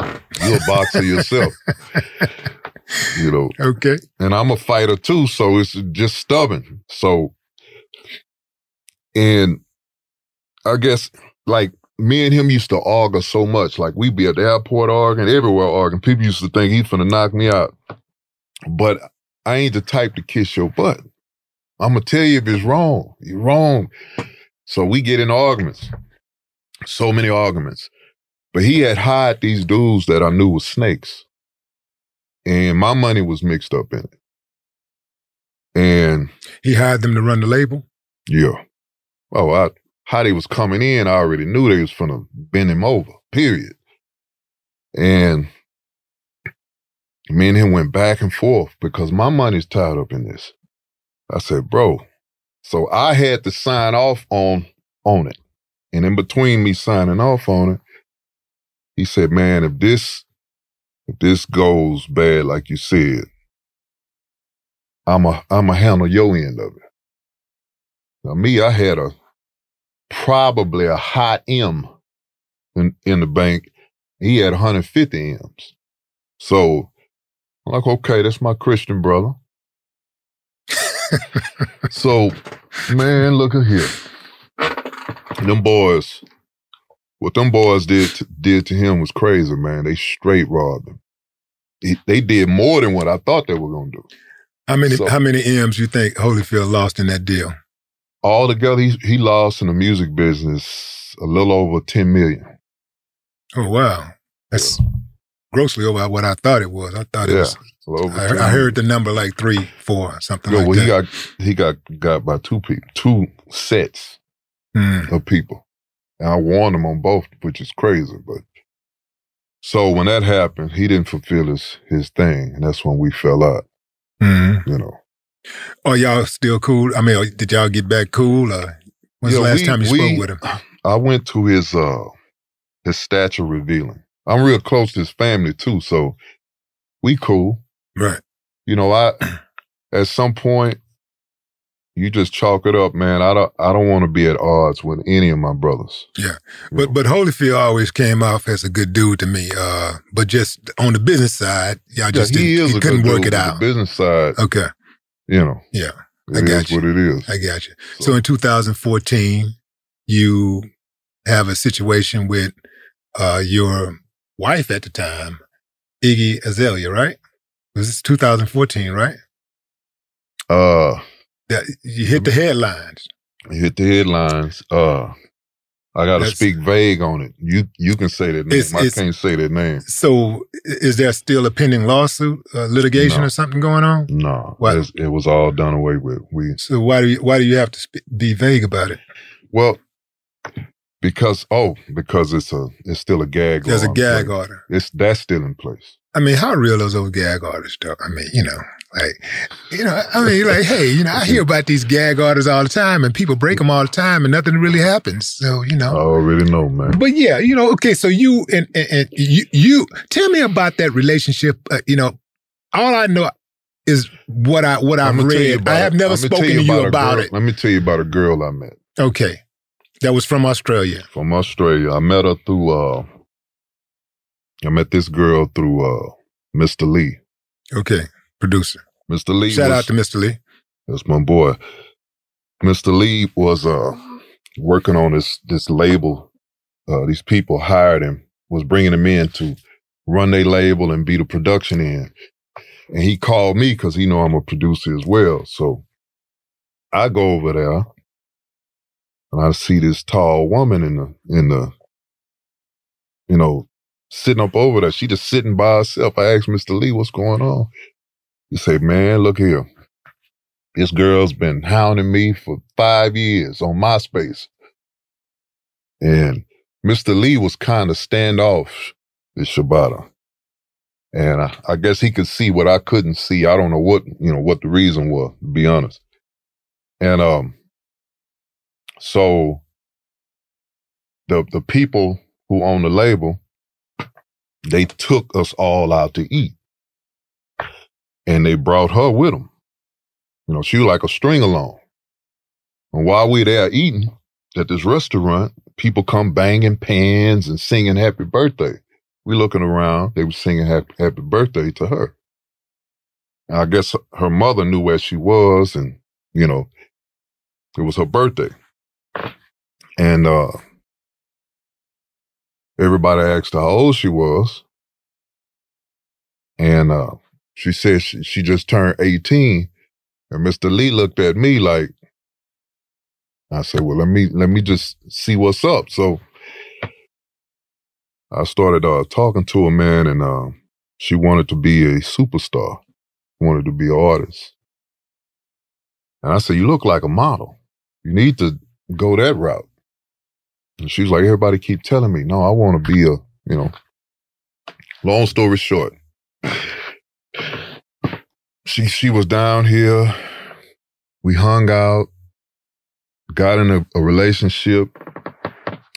You're a boxer yourself. You know. Okay. And I'm a fighter too, so it's just stubborn. So, and I guess, like, me and him used to argue so much. Like, we'd be at the airport arguing, everywhere arguing. People used to think he's finna knock me out. But I ain't the type to kiss your butt. I'm going to tell you if it's wrong. You're wrong. So we get in arguments. So many arguments. But he had hired these dudes that I knew was snakes. And my money was mixed up in it. And he hired them to run the label? Yeah. Oh, I, how they was coming in, I already knew they was going to bend him over, period. And me and him went back and forth because my money's tied up in this. I said, bro, so I had to sign off on, on it. And in between me signing off on it, he said, man, if this, if this goes bad, like you said, I'm a, I'm a handle your end of it. Now me, I had a, probably a hot M in, in the bank. He had one hundred fifty M's. So I'm like, okay, that's my Christian brother. So, man, look at here. Them boys, what them boys did to, did to him was crazy, man. They straight robbed him. It, they did more than what I thought they were going to do. How many so, how many M's you think Holyfield lost in that deal? Altogether, he, he lost in the music business a little over ten million dollars. Oh, wow. That's yeah. grossly over what I thought it was. I thought yeah. it was... I, I heard the number like three, four, something yeah, like well, that. Well, he got he got got by two people, two sets mm. of people, and I warned him on both, which is crazy. But so when that happened, he didn't fulfill his his thing, and that's when we fell out. Mm-hmm. You know, are y'all still cool? I mean, did y'all get back cool? Or when's yeah, the last we, time you we, spoke with him? I went to his uh, his statue revealing. I'm real close to his family too, so we cool. Right. You know, I at some point you just chalk it up, man. I don't I don't want to be at odds with any of my brothers. Yeah. But know? but Holyfield always came off as a good dude to me. Uh, but just on the business side, y'all just yeah, he didn't, is he a couldn't good work dude it out. On the business side. Okay. You know. Yeah. I got you. What it is. I got you. So, so in two thousand fourteen, you have a situation with uh, your wife at the time, Iggy Azalea, right? This is twenty fourteen, right? Uh, That, you hit the headlines. You hit the headlines. Uh, I got to speak vague on it. You you can say that name. It's, I it's, can't say that name. So is there still a pending lawsuit, uh, litigation no. or something going on? No. Why? It was all done away with. We, so why do you, why do you have to sp- be vague about it? Well, because, oh, because it's a it's still a gag There's order. There's a gag place. order. It's That's still in place. I mean, how real are those gag orders, though? I mean, you know, like, you know, I mean, like, hey, you know, I hear about these gag orders all the time and people break them all the time and nothing really happens. So, you know. I already know, man. But yeah, you know, okay, so you, and, and, and you, you, tell me about that relationship. Uh, you know, all I know is what, I, what I've read. I have never spoken to you about it. Let me tell you about a girl I met. Okay. That was from Australia. From Australia. I met her through, uh, I met this girl through uh, Mister Lee. Okay, producer. Mister Lee. Shout was, out to Mister Lee. That's my boy. Mister Lee was uh, working on this this label. Uh, these people hired him, was bringing him in to run their label and be the production in. And he called me because he know I'm a producer as well. So I go over there and I see this tall woman in the in the you know. sitting up over there. She just sitting by herself. I asked Mister Lee, what's going on? He said, man, look here. This girl's been hounding me for five years on MySpace. And Mister Lee was kind of standoffish with Shibata. And I, I guess he could see what I couldn't see. I don't know what, you know, what the reason was, to be honest. And um, so the the people who own the label, they took us all out to eat, and they brought her with them. You know, she was like a string along. And while we're there eating at this restaurant, people come banging pans and singing happy birthday. We looking around, they were singing happy, happy birthday to her. And I guess her mother knew where she was, and, you know, it was her birthday. And, uh, everybody asked her how old she was, and uh, she said she, she just turned eighteen. And Mister Lee looked at me like, I said, "Well, let me let me just see what's up." So I started uh, talking to her, man, and uh, she wanted to be a superstar, wanted to be an artist. And I said, "You look like a model. You need to go that route." And she was like, everybody keep telling me, no, I want to be a, you know, long story short. She she was down here. We hung out, got in a, a relationship.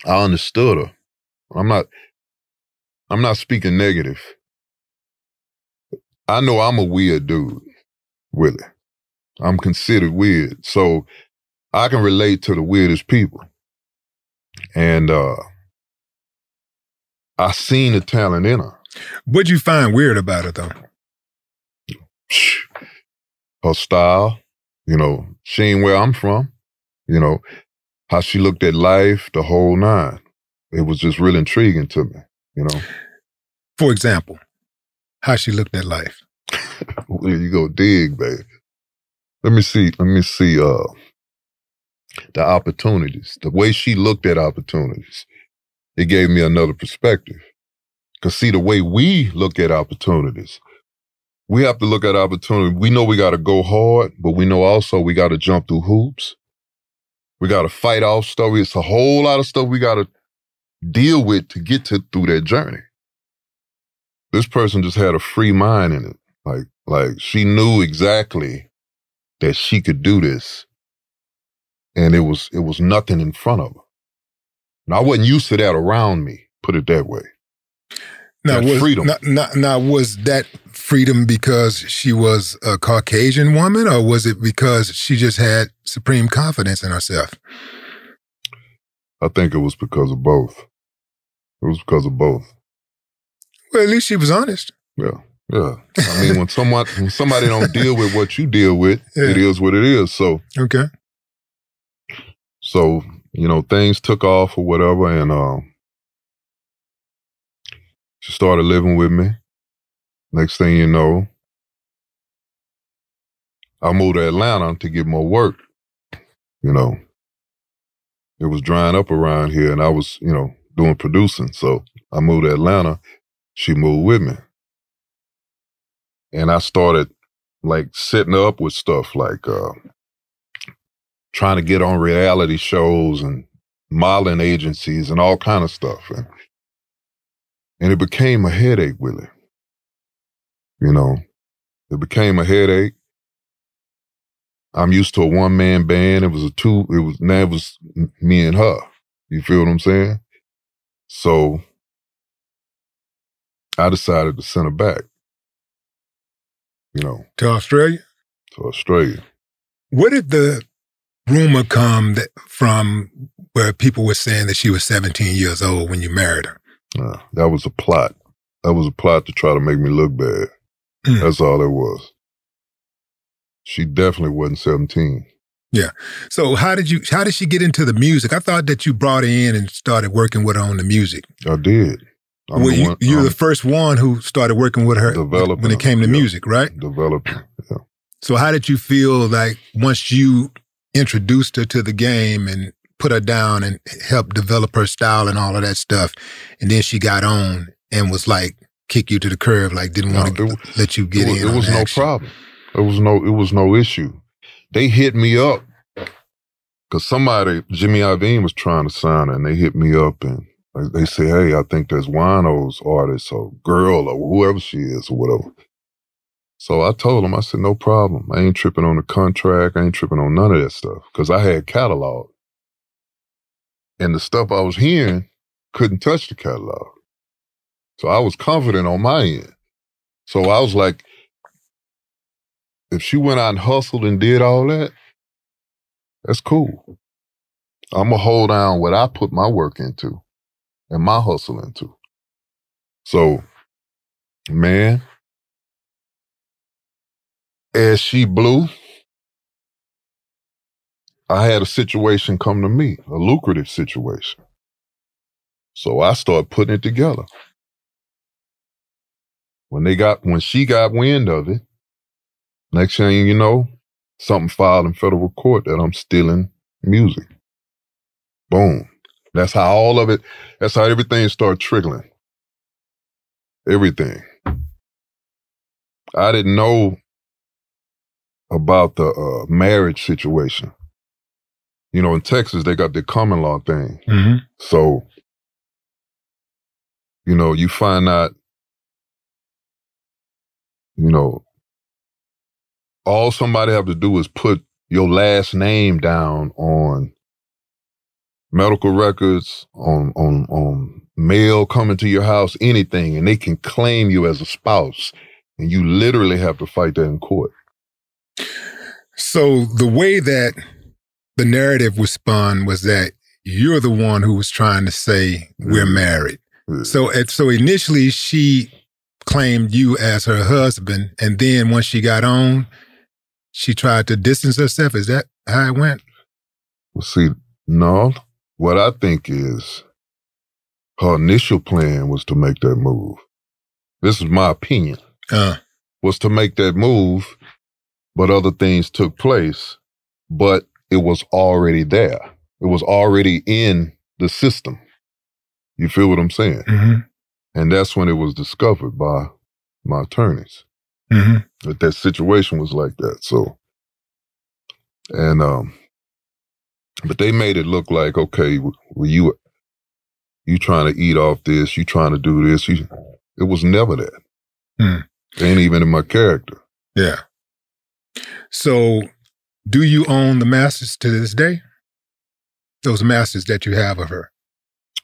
I understood her. I'm not, I'm not speaking negative. I know I'm a weird dude, Willie. I'm considered weird. So I can relate to the weirdest people. And uh, I seen the talent in her. What'd you find weird about her, though? Her style, you know, she ain't where I'm from, you know, how she looked at life, the whole nine. It was just real intriguing to me, you know. For example, how she looked at life. Well, you go dig, baby. Let me see, let me see, uh, the opportunities, the way she looked at opportunities, it gave me another perspective. Because see, the way we look at opportunities, we have to look at opportunity. We know we got to go hard, but we know also we got to jump through hoops. We got to fight off stuff. It's a whole lot of stuff we got to deal with to get to through that journey. This person just had a free mind in it. Like, like she knew exactly that she could do this. And it was it was nothing in front of her. And I wasn't used to that around me, put it that way. Now, that was, freedom. Now, now, now, was that freedom because she was a Caucasian woman, or was it because she just had supreme confidence in herself? I think it was because of both. It was because of both. Well, at least she was honest. Yeah, yeah. I mean, when someone when somebody don't deal with what you deal with, yeah. It is what it is, so. Okay. So, you know, things took off or whatever, and um, she started living with me. Next thing you know, I moved to Atlanta to get more work. You know, it was drying up around here and I was, you know, doing producing. So I moved to Atlanta. She moved with me. And I started like setting up with stuff like uh, trying to get on reality shows and modeling agencies and all kind of stuff. And, and it became a headache, Willie. You know, it became a headache. I'm used to a one-man band. It was a two, it was, now it was me and her. You feel what I'm saying? So I decided to send her back, you know. To Australia? To Australia. Where did the rumor come that from where people were saying that she was seventeen years old when you married her? Uh, that was a plot. That was a plot to try to make me look bad. Mm. That's all it was. She definitely wasn't seventeen. Yeah. So how did you, how did she get into the music? I thought that you brought her in and started working with her on the music. I did. I'm well, you, one, you were I'm the first one who started working with her when it came to yeah, music, right? Developing, yeah. So how did you feel like once you introduced her to the game and put her down and helped develop her style and all of that stuff, and then she got on and was like, kick you to the curb, like didn't want to no, let you get it was, in. It was no action. problem. It was no, it was no issue. They hit me up because somebody, Jimmy Iovine was trying to sign her, and they hit me up and they say, hey, I think there's Wino's artist or girl or whoever she is or whatever. So I told them, I said, no problem. I ain't tripping on the contract. I ain't tripping on none of that stuff because I had catalog. And the stuff I was hearing couldn't touch the catalog. So I was confident on my end. So I was like, if she went out and hustled and did all that, that's cool. I'm going to hold down what I put my work into and my hustle into. So, man, as she blew, I had a situation come to me, a lucrative situation. So I started putting it together. When they got, when she got wind of it, next thing you know, something filed in federal court that I'm stealing music. Boom. That's how all of it, that's how everything started trickling. Everything. I didn't know about the uh, marriage situation. You know, in Texas, they got the common law thing. Mm-hmm. So, you know, you find out, you know, all somebody have to do is put your last name down on medical records, on, on, on mail coming to your house, anything, and they can claim you as a spouse. And you literally have to fight that in court. So the way that the narrative was spun was that you're the one who was trying to say we're married. Yeah. So, so initially she claimed you as her husband. And then once she got on, she tried to distance herself. Is that how it went? Well, see, no. What I think is her initial plan was to make that move. This is my opinion. Uh. Was to make that move, but other things took place. But it was already there. It was already in the system. You feel what I'm saying? Mm-hmm. And that's when it was discovered by my attorneys. Mm-hmm. That that situation was like that. So, and, um, but they made it look like, okay, well, you, you trying to eat off this, you trying to do this. You, it was never that. Mm. It ain't even in my character. Yeah. So do you own the masters to this day? Those masters that you have of her?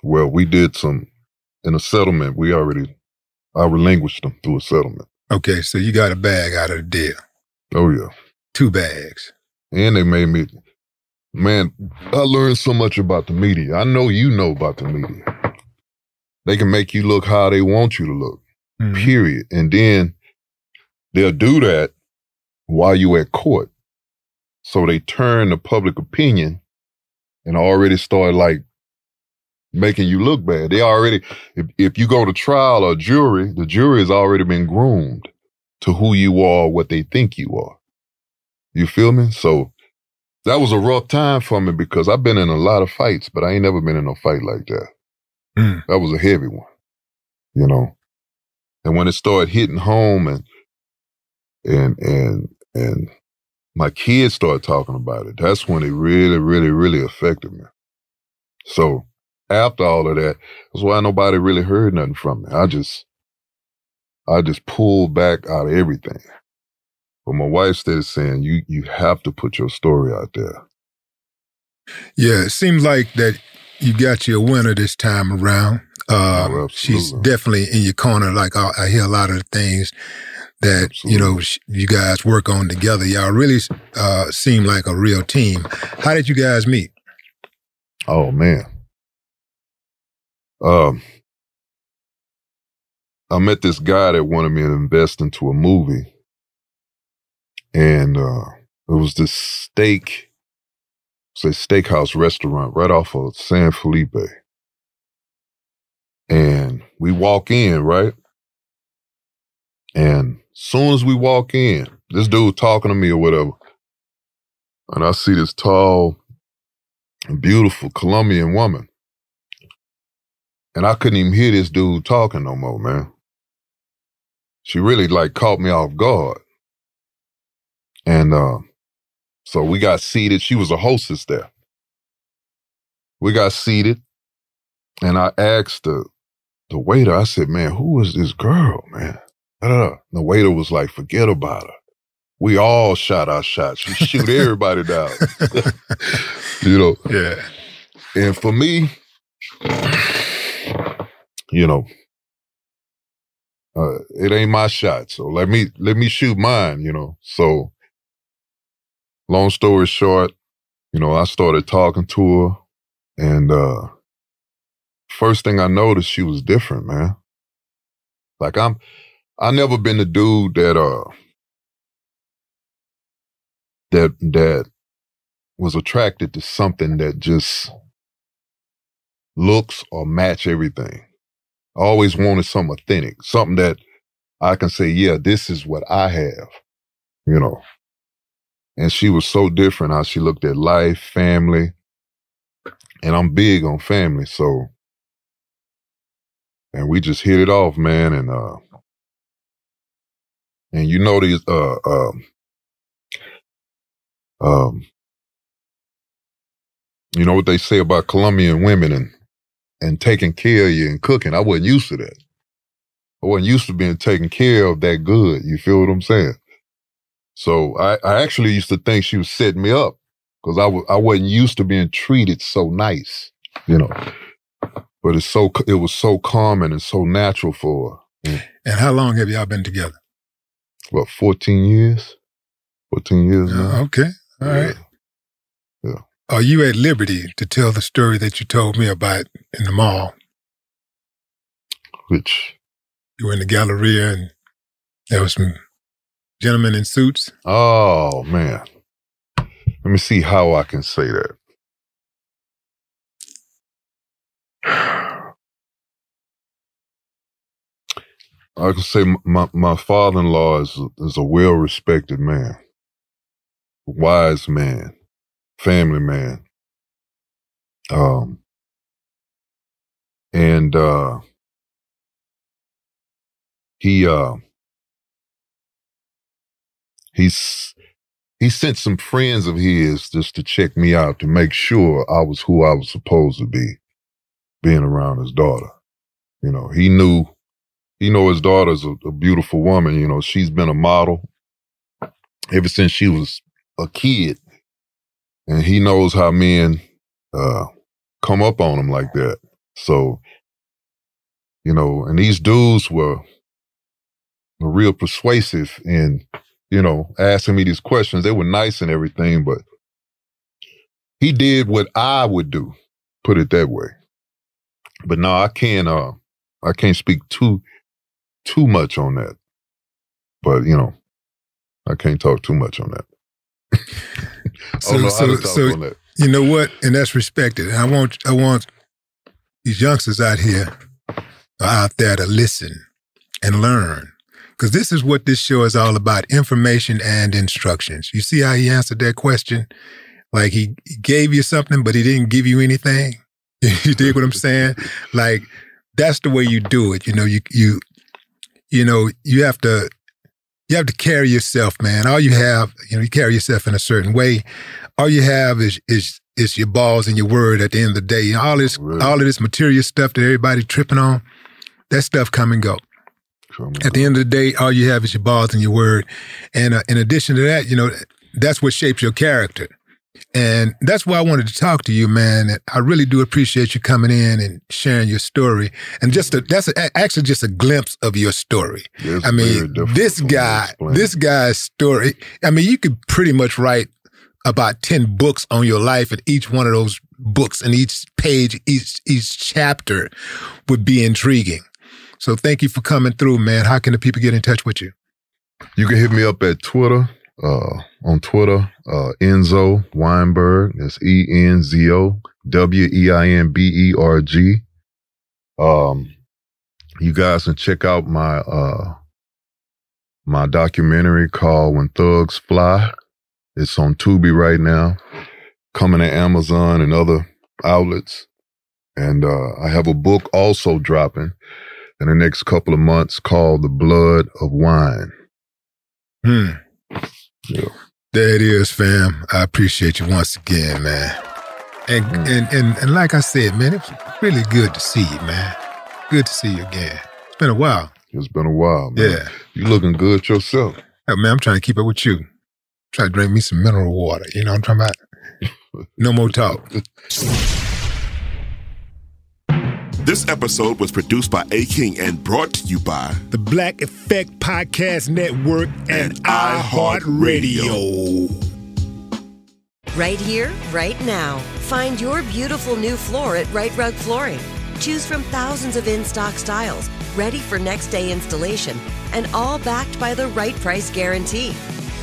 Well, we did some, in a settlement, we already, I relinquished them through a settlement. Okay, so you got a bag out of the deal. Oh, yeah. Two bags. And they made me, man, I learned so much about the media. I know you know about the media. They can make you look how they want you to look, mm-hmm. period. And then they'll do that while you're at court. So they turn the public opinion and already start like, making you look bad. They already, if, if you go to trial or jury, the jury has already been groomed to who you are, what they think you are. You feel me? So that was a rough time for me because I've been in a lot of fights, but I ain't never been in no fight like that. Mm. That was a heavy one, you know? And when it started hitting home and, and, and, and my kids started talking about it, that's when it really, really, really affected me. So after all of that, that's why nobody really heard nothing from me. I just, I just pulled back out of everything. But my wife started saying, you you have to put your story out there. Yeah, it seems like that you got your winner this time around. Um, oh, she's definitely in your corner. Like I, I hear a lot of the things that, absolutely. you know, sh- you guys work on together. Y'all really uh, seem like a real team. How did you guys meet? Oh, man. Um, I met this guy that wanted me to invest into a movie. And uh, it was this steak, it's a steakhouse restaurant right off of San Felipe. And we walk in, right? And soon as we walk in, this dude talking to me or whatever. And I see this tall, beautiful Colombian woman. And I couldn't even hear this dude talking no more, man. She really like caught me off guard. And uh, so we got seated. She was a hostess there. We got seated. And I asked the, the waiter, I said, man, who is this girl, man? The waiter was like, forget about her. We all shot our shots. She shoot everybody down. You know? Yeah. And for me, you know, uh, it ain't my shot. So let me, let me shoot mine, you know? So long story short, you know, I started talking to her, and uh, first thing I noticed, she was different, man. Like I'm, I never been the dude that uh, that that was attracted to something that just looks or match everything. I always wanted something authentic, something that I can say, yeah, this is what I have, you know. And she was so different how she looked at life, family. And I'm big on family, so. And we just hit it off, man. And uh, and you know these uh, uh, um, you know what they say about Colombian women and and taking care of you and cooking. I wasn't used to that. I wasn't used to being taken care of that good. You feel what I'm saying? So I, I actually used to think she was setting me up because I, w- I wasn't used to being treated so nice, you know. But it's so it was so common and so natural for her. And, and how long have y'all been together? What, fourteen years? fourteen years now. Uh, okay. All yeah. right. Yeah. Are you at liberty to tell the story that you told me about in the mall? Which? You were in the Galleria and there was some gentlemen in suits? Oh, man. Let me see how I can say that. I can say my, my father-in-law is, is a well-respected man, wise man, family man. Um, and uh, he... Uh, He's, he sent some friends of his just to check me out, to make sure I was who I was supposed to be, being around his daughter. You know, he knew, he know his daughter's a, a beautiful woman. You know, she's been a model ever since she was a kid. And he knows how men uh, come up on them like that. So, you know, and these dudes were, were real persuasive and, you know, asking me these questions. They were nice and everything, but he did what I would do, put it that way. But no, I can't, uh, I can't speak too, too much on that. But, you know, I can't talk too much on that. so, oh, no, so, I don't talk so on that. You know what? And that's respected. And I want, I want these youngsters out here, out there to listen and learn. Because this is what this show is all about, information and instructions. You see how he answered that question? Like he gave you something, but he didn't give you anything. You dig what I'm saying? Like, that's the way you do it. You know, you you you know, you have to you have to carry yourself, man. All you have, you know, you carry yourself in a certain way. All you have is is is your balls and your word at the end of the day. You know, all this really? all of this material stuff that everybody tripping on, that stuff come and go. Come at the go. end of the day, all you have is your balls and your word. And uh, in addition to that, you know, that's what shapes your character. And that's why I wanted to talk to you, man. I really do appreciate you coming in and sharing your story. And just a, that's a, actually just a glimpse of your story. It's I mean, this guy, this guy's story. I mean, you could pretty much write about ten books on your life, and each one of those books and each page, each each chapter would be intriguing. So thank you for coming through, man. How can the people get in touch with you? You can hit me up at Twitter. Uh, on Twitter, uh, Enzo Weinberg. That's E N Z O W E I N B E R G. Um, you guys can check out my uh, my documentary called When Thugs Fly. It's on Tubi right now, coming to Amazon and other outlets. And uh, I have a book also dropping in the next couple of months called The Blood of Wine. Hmm. Yeah. There it is, fam. I appreciate you once again, man. And, mm. and and and like I said, man, it was really good to see you, man. Good to see you again. It's been a while. It's been a while, man. Yeah. You looking good yourself. Hey, man, I'm trying to keep up with you. Try to drink me some mineral water. You know what I'm talking about? No more talk. This episode was produced by A-King and brought to you by the Black Effect Podcast Network and, and iHeartRadio. Right here, right now. Find your beautiful new floor at Right Rug Flooring. Choose from thousands of in-stock styles, ready for next day installation, and all backed by the right price guarantee.